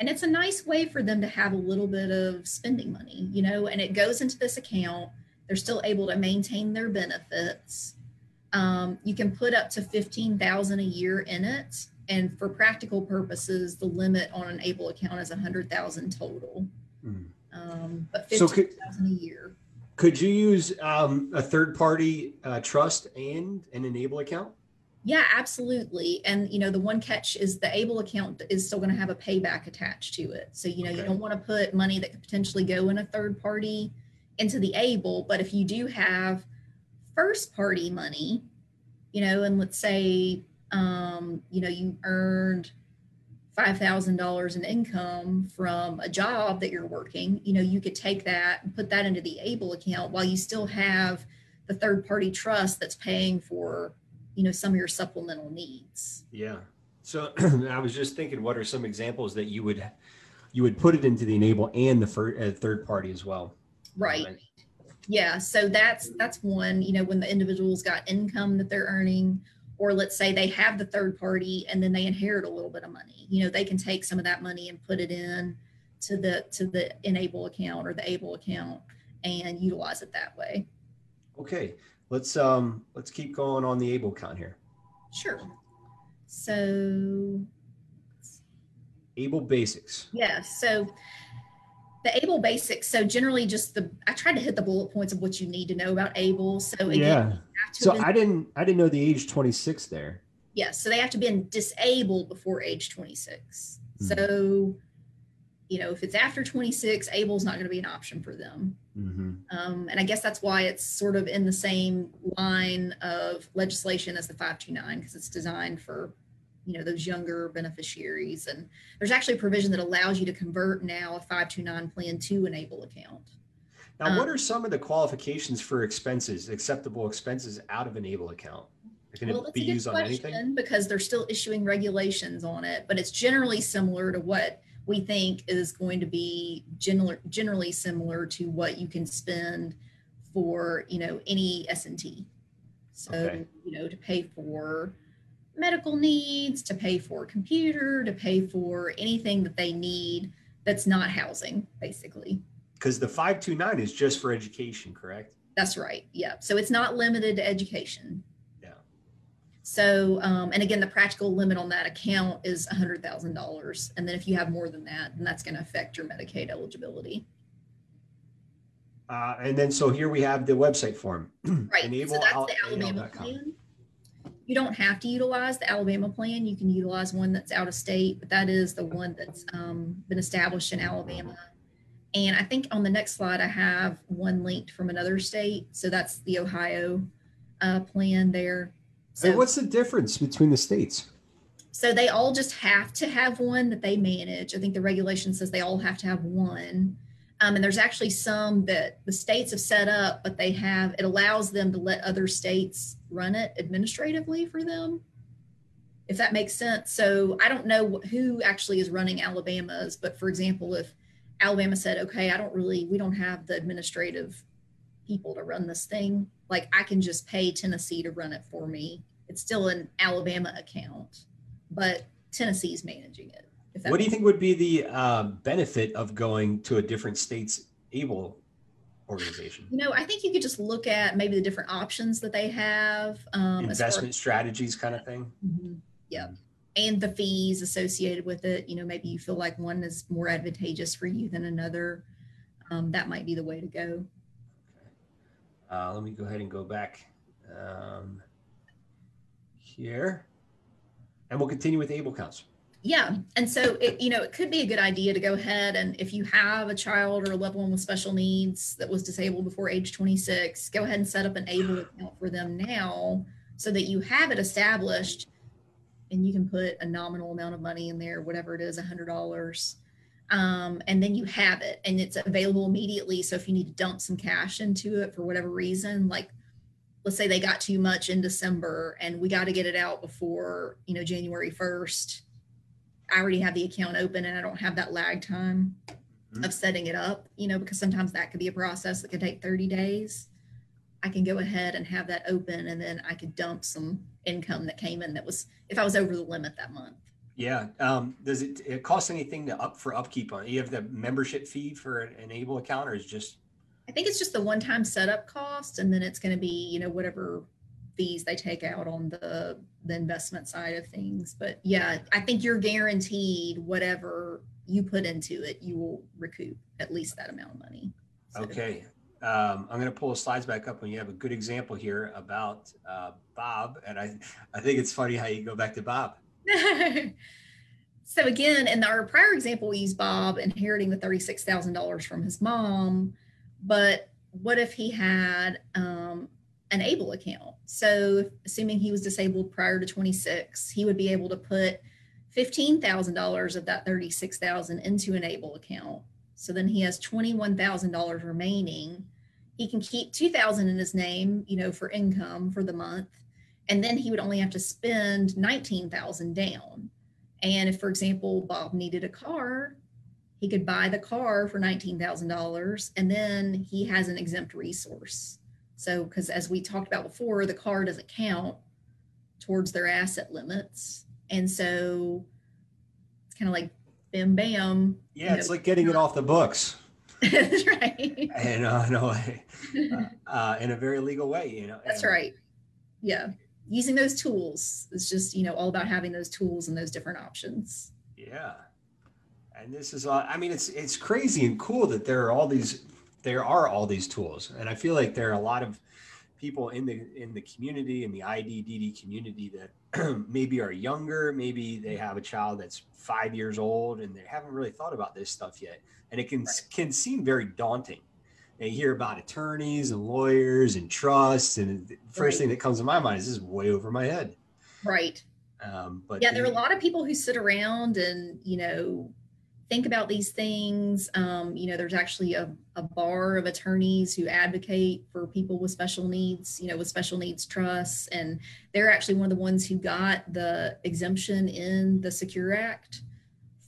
And it's a nice way for them to have a little bit of spending money, you know, and it goes into this account. They're still able to maintain their benefits. Um, you can put up to fifteen thousand dollars a year in it. And for practical purposes, the limit on an ABLE account is one hundred thousand dollars total. Mm. Um, but fifteen thousand dollars so a year. Could you use um, a third-party uh, trust and an ABLE account? Yeah, absolutely. And, you know, the one catch is the ABLE account is still going to have a payback attached to it. So, you know, okay. You don't want to put money that could potentially go in a third party into the ABLE. But if you do have first-party money, you know, and let's say, um, you know, you earned five thousand dollars in income from a job that you're working, you know, you could take that and put that into the ABLE account while you still have the third party trust that's paying for, you know, some of your supplemental needs. Yeah. So I was just thinking, what are some examples that you would, you would put it into the ABLE and the fir- uh, third party as well? Right. Right. Yeah. So that's, that's one, you know, when the individual's got income that they're earning, or let's say they have the third party and then they inherit a little bit of money, you know, they can take some of that money and put it in to the, to the ABLE account or the ABLE account and utilize it that way. Okay. Let's, um, let's keep going on the ABLE account here. Sure. So. ABLE basics. Yeah. So the ABLE basics. So generally just the, I tried to hit the bullet points of what you need to know about ABLE. So again, yeah. So been, I didn't, I didn't know the age twenty-six there. Yes. Yeah, so they have to have been disabled before age twenty-six. Mm-hmm. So, you know, if it's after twenty-six, ABLE is not going to be an option for them. Mm-hmm. Um, and I guess that's why it's sort of in the same line of legislation as the five two nine, because it's designed for, you know, those younger beneficiaries. And there's actually a provision that allows you to convert now a five two nine plan to an ABLE account. Now, what are some of the qualifications for expenses, acceptable expenses out of an ABLE account? Can well, it be used on anything? Because they're still issuing regulations on it, but it's generally similar to what we think is going to be generally generally similar to what you can spend for, you know, any S and T. So, okay. you know, to pay for medical needs, to pay for a computer, to pay for anything that they need that's not housing, basically. Because the five two nine is just for education, correct? That's right. Yeah. So it's not limited to education. Yeah. So, um, and again, the practical limit on that account is one hundred thousand dollars. And then if you have more than that, then that's going to affect your Medicaid eligibility. Uh, and then, so here we have the website form. Right. Enable, so that's the Alabama plan. You don't have to utilize the Alabama plan. You can utilize one that's out of state, but that is the one that's um, been established in Alabama. And I think on the next slide, I have one linked from another state. So that's the Ohio uh, plan there. So and what's the difference between the states? So they all just have to have one that they manage. I think the regulation says they all have to have one. Um, and there's actually some that the states have set up, but they have, it allows them to let other states run it administratively for them, if that makes sense. So I don't know who actually is running Alabama's, but for example, if Alabama said, okay, I don't really, we don't have the administrative people to run this thing, like I can just pay Tennessee to run it for me. It's still an Alabama account, but Tennessee's managing it. What do you think would be the uh, benefit of going to a different state's ABLE organization? You know, I think you could just look at maybe the different options that they have. Um, Investment as strategies kind of thing. Mm-hmm. Yeah. And the fees associated with it. You know, maybe you feel like one is more advantageous for you than another. Um, that might be the way to go. Okay. Uh, let me go ahead and go back um, here. And we'll continue with ABLE counts. Yeah. And so, it, you know, it could be a good idea to go ahead and if you have a child or a loved one with special needs that was disabled before age twenty-six, go ahead and set up an ABLE account for them now so that you have it established and you can put a nominal amount of money in there, whatever it is, one hundred dollars. Um, and then you have it and it's available immediately. So if you need to dump some cash into it for whatever reason, like let's say they got too much in December and we got to get it out before, you know, January first. I already have the account open and I don't have that lag time mm-hmm. of setting it up, you know, because sometimes that could be a process that could take thirty days. I can go ahead and have that open and then I could dump some income that came in that was, if I was over the limit that month. Yeah. Um, does it, it cost anything to up for upkeep on it? You have the membership fee for an ABLE account or is just? I think it's just the one-time setup cost. And then it's going to be, you know, whatever fees they take out on the, the investment side of things. But yeah, I think you're guaranteed whatever you put into it, you will recoup at least that amount of money. So. Okay. Um, I'm going to pull the slides back up when you have a good example here about uh, Bob. And I, I think it's funny how you go back to Bob. So again, in our prior example, we used Bob inheriting the thirty-six thousand dollars from his mom. But what if he had um, an ABLE account? So assuming he was disabled prior to twenty-six, he would be able to put fifteen thousand dollars of that thirty-six thousand dollars into an ABLE account. So then he has twenty-one thousand dollars remaining. He can keep two thousand dollars in his name, you know, for income for the month. And then he would only have to spend nineteen thousand dollars down. And if, for example, Bob needed a car, he could buy the car for nineteen thousand dollars and then he has an exempt resource. So, because as we talked about before, the car doesn't count towards their asset limits. And so it's kind of like bim bam. Yeah, it's know. like getting it off the books. That's right. And uh, no, uh, uh, in a very legal way, you know. That's and, right. Yeah. Using those tools is just, you know, all about having those tools and those different options. Yeah. And this is, uh, I mean, it's it's crazy and cool that there are all these There are all these tools, and I feel like there are a lot of people in the in the community, in the I D D D community that maybe are younger, maybe they have a child that's five years old, and they haven't really thought about this stuff yet. And it can right. can seem very daunting. They hear about attorneys and lawyers and trusts, and the first right. thing that comes to my mind is this is way over my head. Right. Um, but yeah, there are a lot of people who sit around and you know think about these things. Um, you know, there's actually a, a bar of attorneys who advocate for people with special needs, you know, with special needs trusts. And they're actually one of the ones who got the exemption in the SECURE Act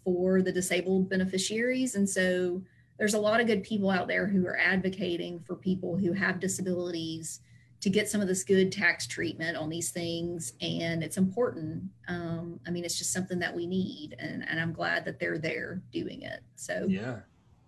for the disabled beneficiaries. And so there's a lot of good people out there who are advocating for people who have disabilities to get some of this good tax treatment on these things. And it's important. Um, I mean, it's just something that we need. And, and I'm glad that they're there doing it. So yeah,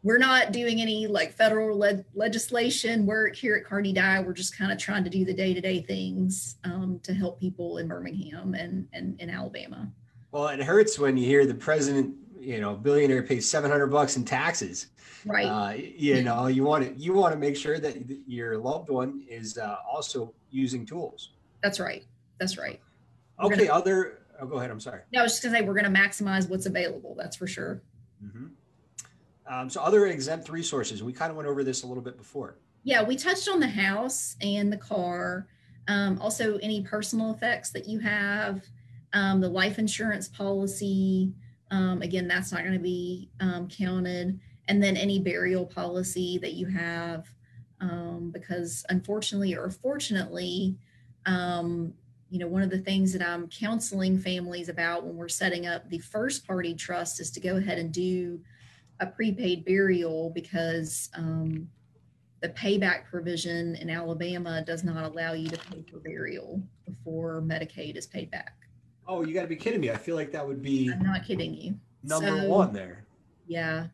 we're not doing any like federal le- legislation work here at Carney Dye. We're just kind of trying to do the day-to-day things um, to help people in Birmingham and, and in Alabama. Well, it hurts when you hear the president, you know, billionaire pays seven hundred bucks in taxes. Right. Uh, you know, you want to you want to make sure that your loved one is uh, also using tools. That's right. That's right. We're okay. Gonna, other. Oh, go ahead. I'm sorry. No, I was just gonna say we're gonna maximize what's available. That's for sure. Mm-hmm. Um, so other exempt resources. We kind of went over this a little bit before. Yeah, we touched on the house and the car. Um, also, any personal effects that you have, um, the life insurance policy. Um, again, that's not going to be um, counted. And then any burial policy that you have, um, because unfortunately or fortunately, um, you know, one of the things that I'm counseling families about when we're setting up the first party trust is to go ahead and do a prepaid burial, because um, the payback provision in Alabama does not allow you to pay for burial before Medicaid is paid back. Oh, you got to be kidding me. I feel like that would be... I'm not kidding you. Number so, one there. Yeah.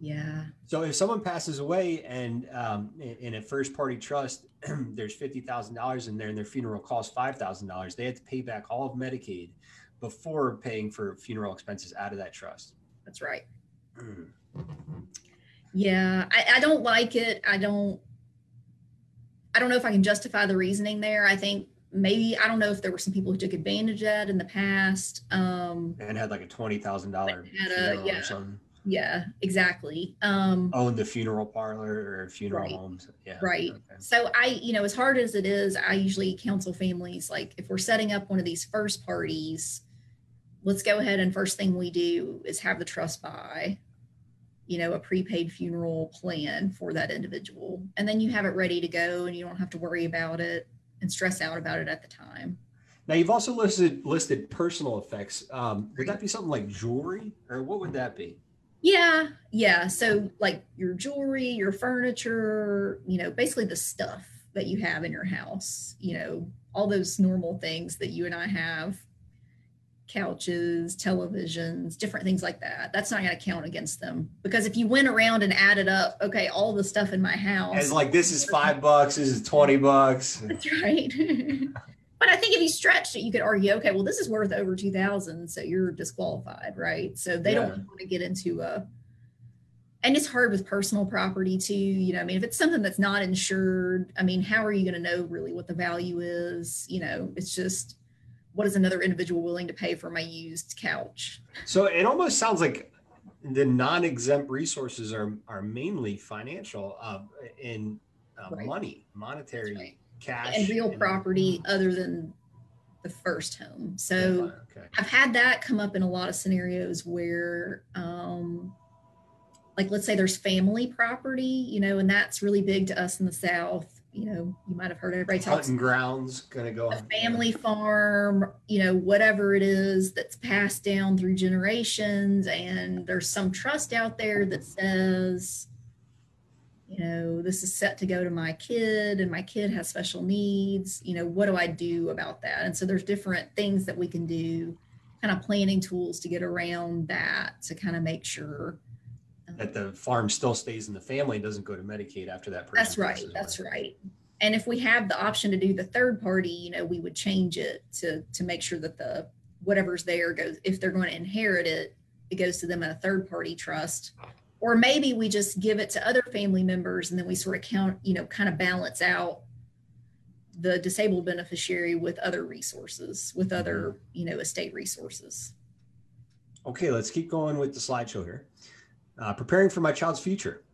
Yeah. So if someone passes away and um, in a first party trust, there's fifty thousand dollars in there and their funeral costs five thousand dollars, they have to pay back all of Medicaid before paying for funeral expenses out of that trust. That's right. Mm. Yeah. I, I don't like it. I don't, I don't know if I can justify the reasoning there. I think maybe, I don't know if there were some people who took advantage of that in the past. Um, and had like a twenty thousand dollars funeral yeah. or something. Yeah, exactly. Um, Own the funeral parlor or funeral right, homes. Yeah, right. Okay. So I, you know, as hard as it is, I usually counsel families, like if we're setting up one of these first parties, let's go ahead and first thing we do is have the trust buy, you know, a prepaid funeral plan for that individual. And then you have it ready to go and you don't have to worry about it and stress out about it at the time. Now you've also listed, listed personal effects. Um, would that be something like jewelry or what would that be? Yeah. Yeah. So like your jewelry, your furniture, you know, basically the stuff that you have in your house, you know, all those normal things that you and I have, couches, televisions, different things like that. That's not going to count against them, because if you went around and added up, okay, all the stuff in my house. It's like, this is five bucks. This is twenty bucks. That's right. But I think if you stretched it, you could argue, okay, well, this is worth over two thousand dollars, so you're disqualified, right? So they yeah. don't want to get into a, and it's hard with personal property too, you know, I mean, if it's something that's not insured, I mean, how are you going to know really what the value is? You know, it's just, what is another individual willing to pay for my used couch? So it almost sounds like the non-exempt resources are, are mainly financial uh, in uh, right. money, monetary right. cash and real and property other than the first home. So yeah, okay. I've had that come up in a lot of scenarios where um like let's say there's family property, you know, and that's really big to us in the South. You know, you might have heard everybody talk hunting grounds gonna go a on. Family farm, you know, whatever it is that's passed down through generations, and there's some trust out there that says, you know, this is set to go to my kid and my kid has special needs, you know, what do I do about that? And so there's different things that we can do, kind of planning tools to get around that to kind of make sure um, that the farm still stays in the family and doesn't go to Medicaid after that person. That's right. That's away. Right. And if we have the option to do the third party, you know, we would change it to, to make sure that the, whatever's there goes, if they're going to inherit it, it goes to them in a third party trust. Or maybe we just give it to other family members and then we sort of count, you know, kind of balance out the disabled beneficiary with other resources, with other, you know, estate resources. Okay, let's keep going with the slideshow here. Uh, preparing for my child's future.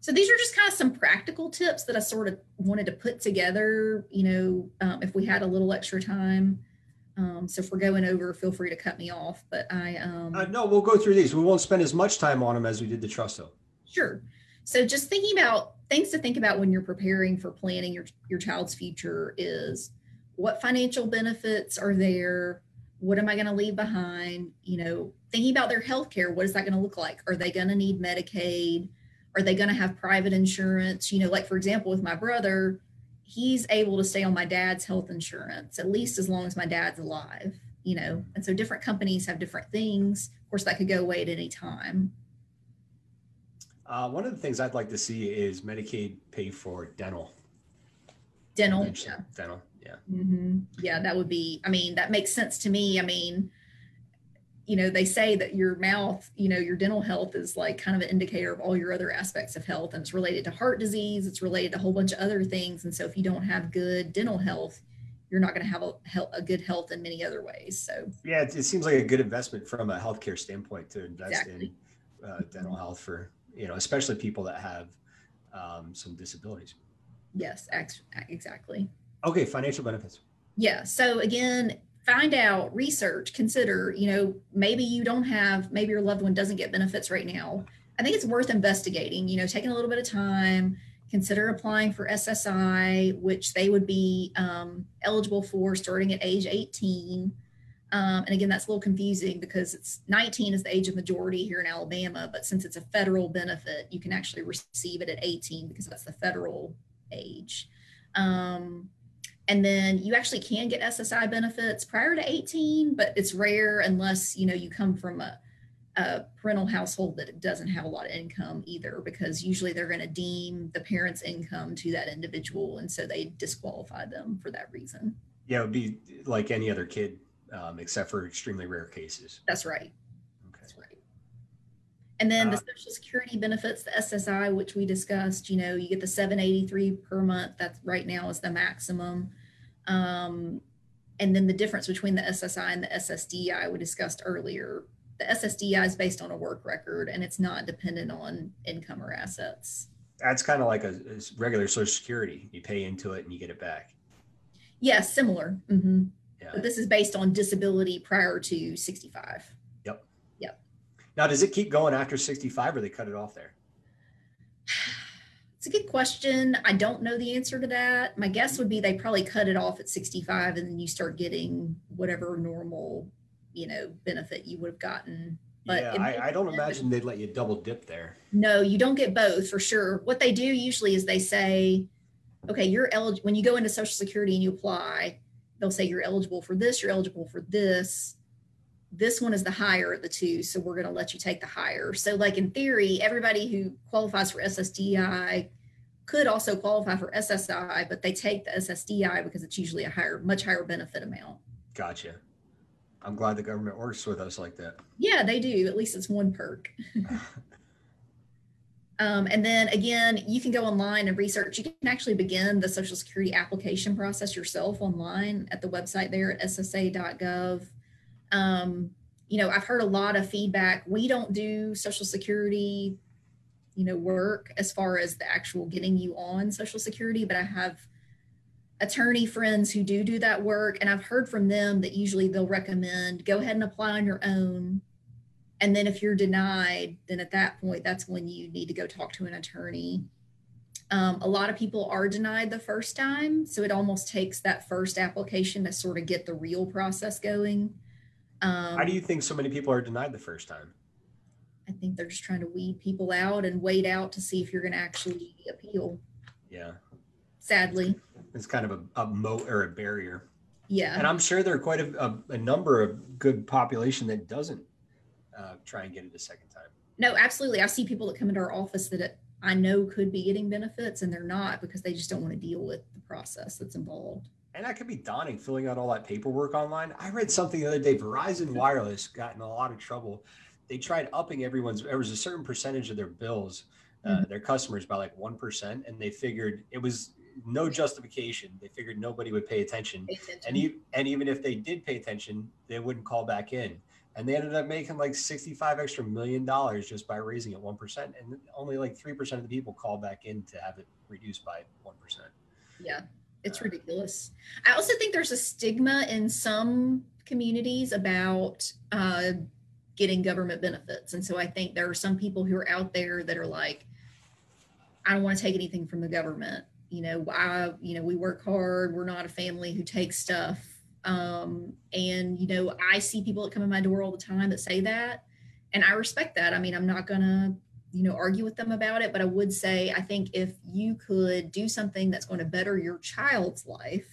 So these are just kind of some practical tips that I sort of wanted to put together, you know, um, if we had a little extra time. Um, so if we're going over, feel free to cut me off, but I, um, uh, no, we'll go through these. We won't spend as much time on them as we did the trust though. Sure. So just thinking about things to think about when you're preparing for planning your, your child's future is what financial benefits are there? What am I going to leave behind? You know, thinking about their healthcare, what is that going to look like? Are they going to need Medicaid? Are they going to have private insurance? You know, like for example, with my brother, he's able to stay on my dad's health insurance, at least as long as my dad's alive, you know, and so different companies have different things. Of course, that could go away at any time. Uh, one of the things I'd like to see is Medicaid pay for dental. Dental, yeah. Dental, yeah. Mm-hmm. Yeah, that would be, I mean, that makes sense to me. I mean, you know, they say that your mouth, you know, your dental health is like kind of an indicator of all your other aspects of health, and it's related to heart disease, it's related to a whole bunch of other things. And so if you don't have good dental health, you're not going to have a, a good health in many other ways. So yeah, it, it seems like a good investment from a healthcare standpoint to invest exactly. in uh, dental health for, you know, especially people that have um, some disabilities. Yes, ex exactly. Okay, financial benefits. Yeah, so again, find out, research, consider, you know, maybe you don't have, maybe your loved one doesn't get benefits right now. I think it's worth investigating, you know, taking a little bit of time, consider applying for S S I, which they would be um, eligible for starting at age eighteen. Um, and again, that's a little confusing because it's nineteen is the age of majority here in Alabama, but since it's a federal benefit, you can actually receive it at eighteen because that's the federal age. Um, And then you actually can get S S I benefits prior to eighteen, but it's rare unless, you know, you come from a, a parental household that doesn't have a lot of income either, because usually they're going to deem the parent's income to that individual. And so they disqualify them for that reason. Yeah, it would be like any other kid, um, except for extremely rare cases. That's right. Okay. That's right. And then the Social Security benefits, the S S I, which we discussed, you know, you get the seven eighty-three per month. That's right now is the maximum. Um, and then the difference between the S S I and the S S D I we discussed earlier. The S S D I is based on a work record and it's not dependent on income or assets. That's kind of like a, a regular Social Security. You pay into it and you get it back. Yeah, similar. Mm-hmm. Yeah. But this is based on disability prior to sixty-five. Now, does it keep going after sixty-five or they cut it off there? It's a good question. I don't know the answer to that. My guess would be they probably cut it off at sixty-five and then you start getting whatever normal, you know, benefit you would have gotten. But yeah, I, I don't imagine they'd let you double dip there. No, you don't get both for sure. What they do usually is they say, okay, you're eligible. When you go into Social Security and you apply, they'll say you're eligible for this, you're eligible for this. This one is the higher of the two, so we're going to let you take the higher. So like in theory, everybody who qualifies for S S D I could also qualify for S S I, but they take the S S D I because it's usually a higher, much higher benefit amount. Gotcha. I'm glad the government works with us like that. Yeah, they do. At least it's one perk. um, and then again, you can go online and research. You can actually begin the Social Security application process yourself online at the website there at S S A dot gov. Um, you know, I've heard a lot of feedback. We don't do Social Security, you know, work as far as the actual getting you on Social Security, but I have attorney friends who do do that work. And I've heard from them that usually they'll recommend go ahead and apply on your own. And then if you're denied, then at that point, that's when you need to go talk to an attorney. Um, a lot of people are denied the first time. So it almost takes that first application to sort of get the real process going. Um, How do you think so many people are denied the first time? I think they're just trying to weed people out and wait out to see if you're going to actually appeal. Yeah. Sadly. It's kind of a, a moat or a barrier. Yeah. And I'm sure there are quite a, a, a number of good population that doesn't uh, try and get it a second time. No, absolutely. I see people that come into our office that it, I know could be getting benefits and they're not because they just don't want to deal with the process that's involved. And that could be daunting, filling out all that paperwork online. I read something the other day, Verizon Wireless got in a lot of trouble. They tried upping everyone's, there was a certain percentage of their bills, uh, mm-hmm. their customers by like one percent. And they figured it was no justification. They figured nobody would pay attention. Pay attention. And, e and even if they did pay attention, they wouldn't call back in. And they ended up making like sixty-five extra million dollars just by raising it one percent. And only like three percent of the people call back in to have it reduced by one percent. Yeah. It's ridiculous. I also think there's a stigma in some communities about uh, getting government benefits. And so I think there are some people who are out there that are like, I don't want to take anything from the government. You know, I, you know, we work hard. We're not a family who takes stuff. Um, and, you know, I see people that come in my door all the time that say that. And I respect that. I mean, I'm not going to, you know, argue with them about it. But I would say, I think if you could do something that's going to better your child's life,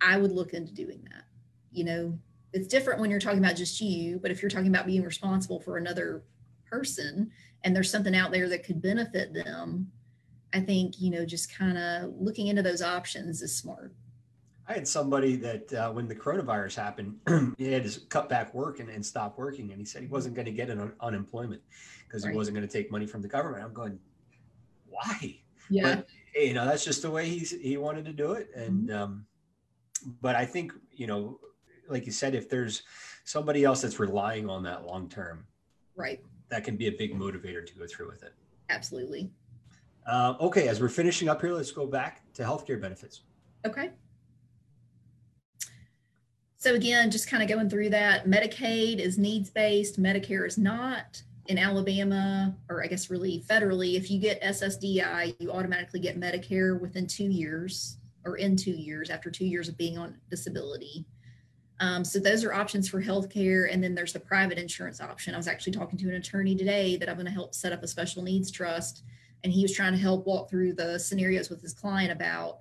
I would look into doing that. You know, it's different when you're talking about just you, but if you're talking about being responsible for another person and there's something out there that could benefit them, I think, you know, just kind of looking into those options is smart. I had somebody that uh, when the coronavirus happened, he had to cut back work and, and stop working. And he said he wasn't going to get an un- unemployment because right. he wasn't going to take money from the government. I'm going, why? Yeah. But, you know, that's just the way he's, he wanted to do it. And, mm-hmm. um, but I think, you know, like you said, if there's somebody else that's relying on that long-term, right, that can be a big motivator to go through with it. Absolutely. Uh, okay. As we're finishing up here, let's go back to healthcare benefits. Okay. So again, just kind of going through that, Medicaid is needs-based, Medicare is not. In Alabama, or I guess really federally, if you get S S D I, you automatically get Medicare within two years or in two years after two years of being on disability. Um, so those are options for healthcare. And then there's the private insurance option. I was actually talking to an attorney today that I'm going to help set up a special needs trust. And he was trying to help walk through the scenarios with his client about,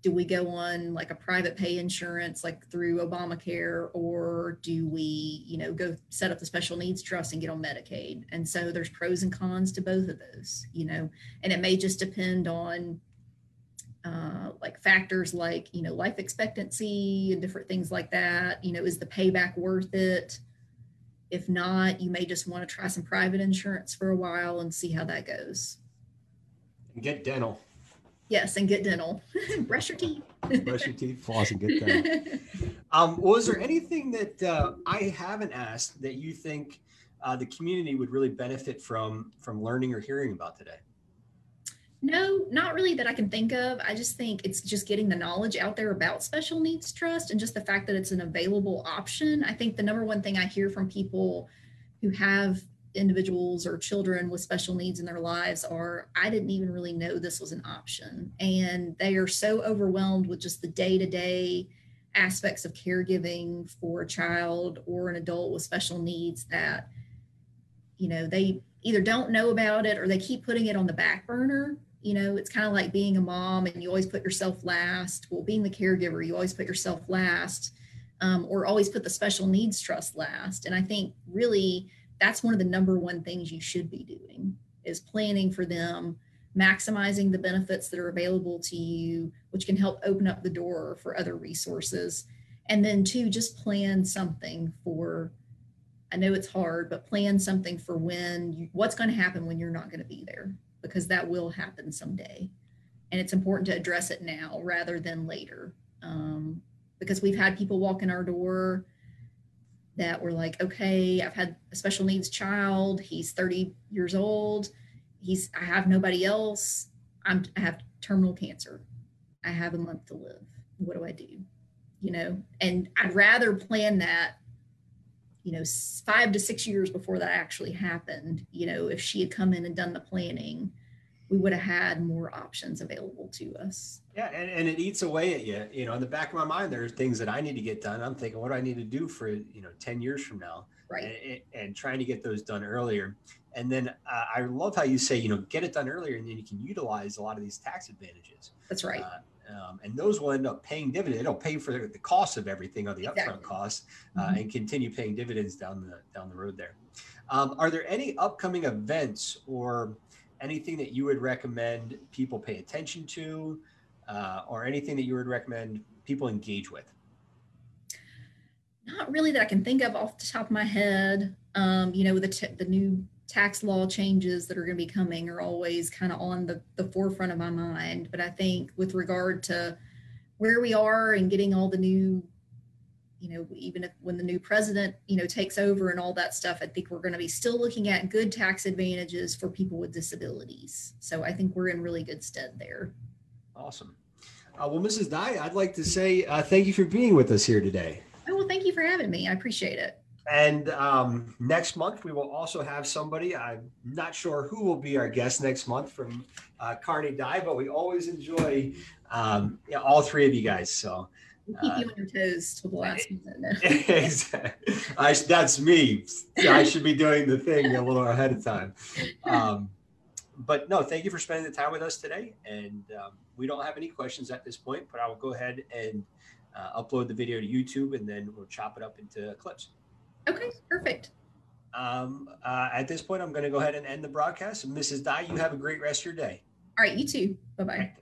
do we go on like a private pay insurance, like through Obamacare, or do we, you know, go set up the special needs trust and get on Medicaid? And so there's pros and cons to both of those, you know, and it may just depend on uh, like factors like, you know, life expectancy and different things like that. You know, is the payback worth it? If not, you may just want to try some private insurance for a while and see how that goes. Get dental. Yes, and get dental. Brush your teeth. Brush your teeth, floss, and get dental. Um, was there anything that uh, I haven't asked that you think uh, the community would really benefit from from learning or hearing about today? No, not really that I can think of. I just think it's just getting the knowledge out there about special needs trust and just the fact that it's an available option. I think the number one thing I hear from people who have individuals or children with special needs in their lives are, I didn't even really know this was an option. And they are so overwhelmed with just the day-to-day aspects of caregiving for a child or an adult with special needs that, you know, they either don't know about it or they keep putting it on the back burner. You know, it's kind of like being a mom and you always put yourself last. Well, being the caregiver, you always put yourself last, um, or always put the special needs trust last. And I think really, that's one of the number one things you should be doing is planning for them, maximizing the benefits that are available to you, which can help open up the door for other resources. And then two, just plan something for, I know it's hard, but plan something for when, you, what's going to happen when you're not going to be there, because that will happen someday. And it's important to address it now rather than later. Um, because we've had people walk in our door that were like, okay, I've had a special needs child. He's thirty years old. He's, I have nobody else. I'm, I have terminal cancer. I have a month to live. What do I do? You know, and I'd rather plan that, you know, five to six years before that actually happened. You know, if she had come in and done the planning, we would have had more options available to us. Yeah, and, and it eats away at you. You know, in the back of my mind, there are things that I need to get done. I'm thinking, what do I need to do for, you know, ten years from now? Right. And, and trying to get those done earlier. And then uh, I love how you say, you know, get it done earlier, and then you can utilize a lot of these tax advantages. That's right. Uh, um, and those will end up paying dividends. It'll pay for the cost of everything, or the exactly. upfront cost, uh, mm-hmm. and continue paying dividends down the down the road there. Um, are there any upcoming events or anything that you would recommend people pay attention to, uh, or anything that you would recommend people engage with? Not really that I can think of off the top of my head. Um, you know, the t- the new tax law changes that are going to be coming are always kind of on the, the forefront of my mind. But I think with regard to where we are and getting all the new, you know, even if when the new president, you know, takes over and all that stuff, I think we're going to be still looking at good tax advantages for people with disabilities. So I think we're in really good stead there. Awesome. Uh, well, Missus Dye, I'd like to say uh, thank you for being with us here today. Oh, well, thank you for having me. I appreciate it. And um, next month, we will also have somebody. I'm not sure who will be our guest next month from uh, Carney Dye, but we always enjoy um, you know, all three of you guys. So we'll keep uh, you on your toes till the last minute. Exactly. I, that's me. I should be doing the thing a little ahead of time. Um, but no, thank you for spending the time with us today. And um, we don't have any questions at this point, but I will go ahead and uh, upload the video to YouTube, and then we'll chop it up into clips. Okay, perfect. Um, uh, at this point, I'm going to go ahead and end the broadcast. Missus Dye, you have a great rest of your day. All right, you too. Bye-bye.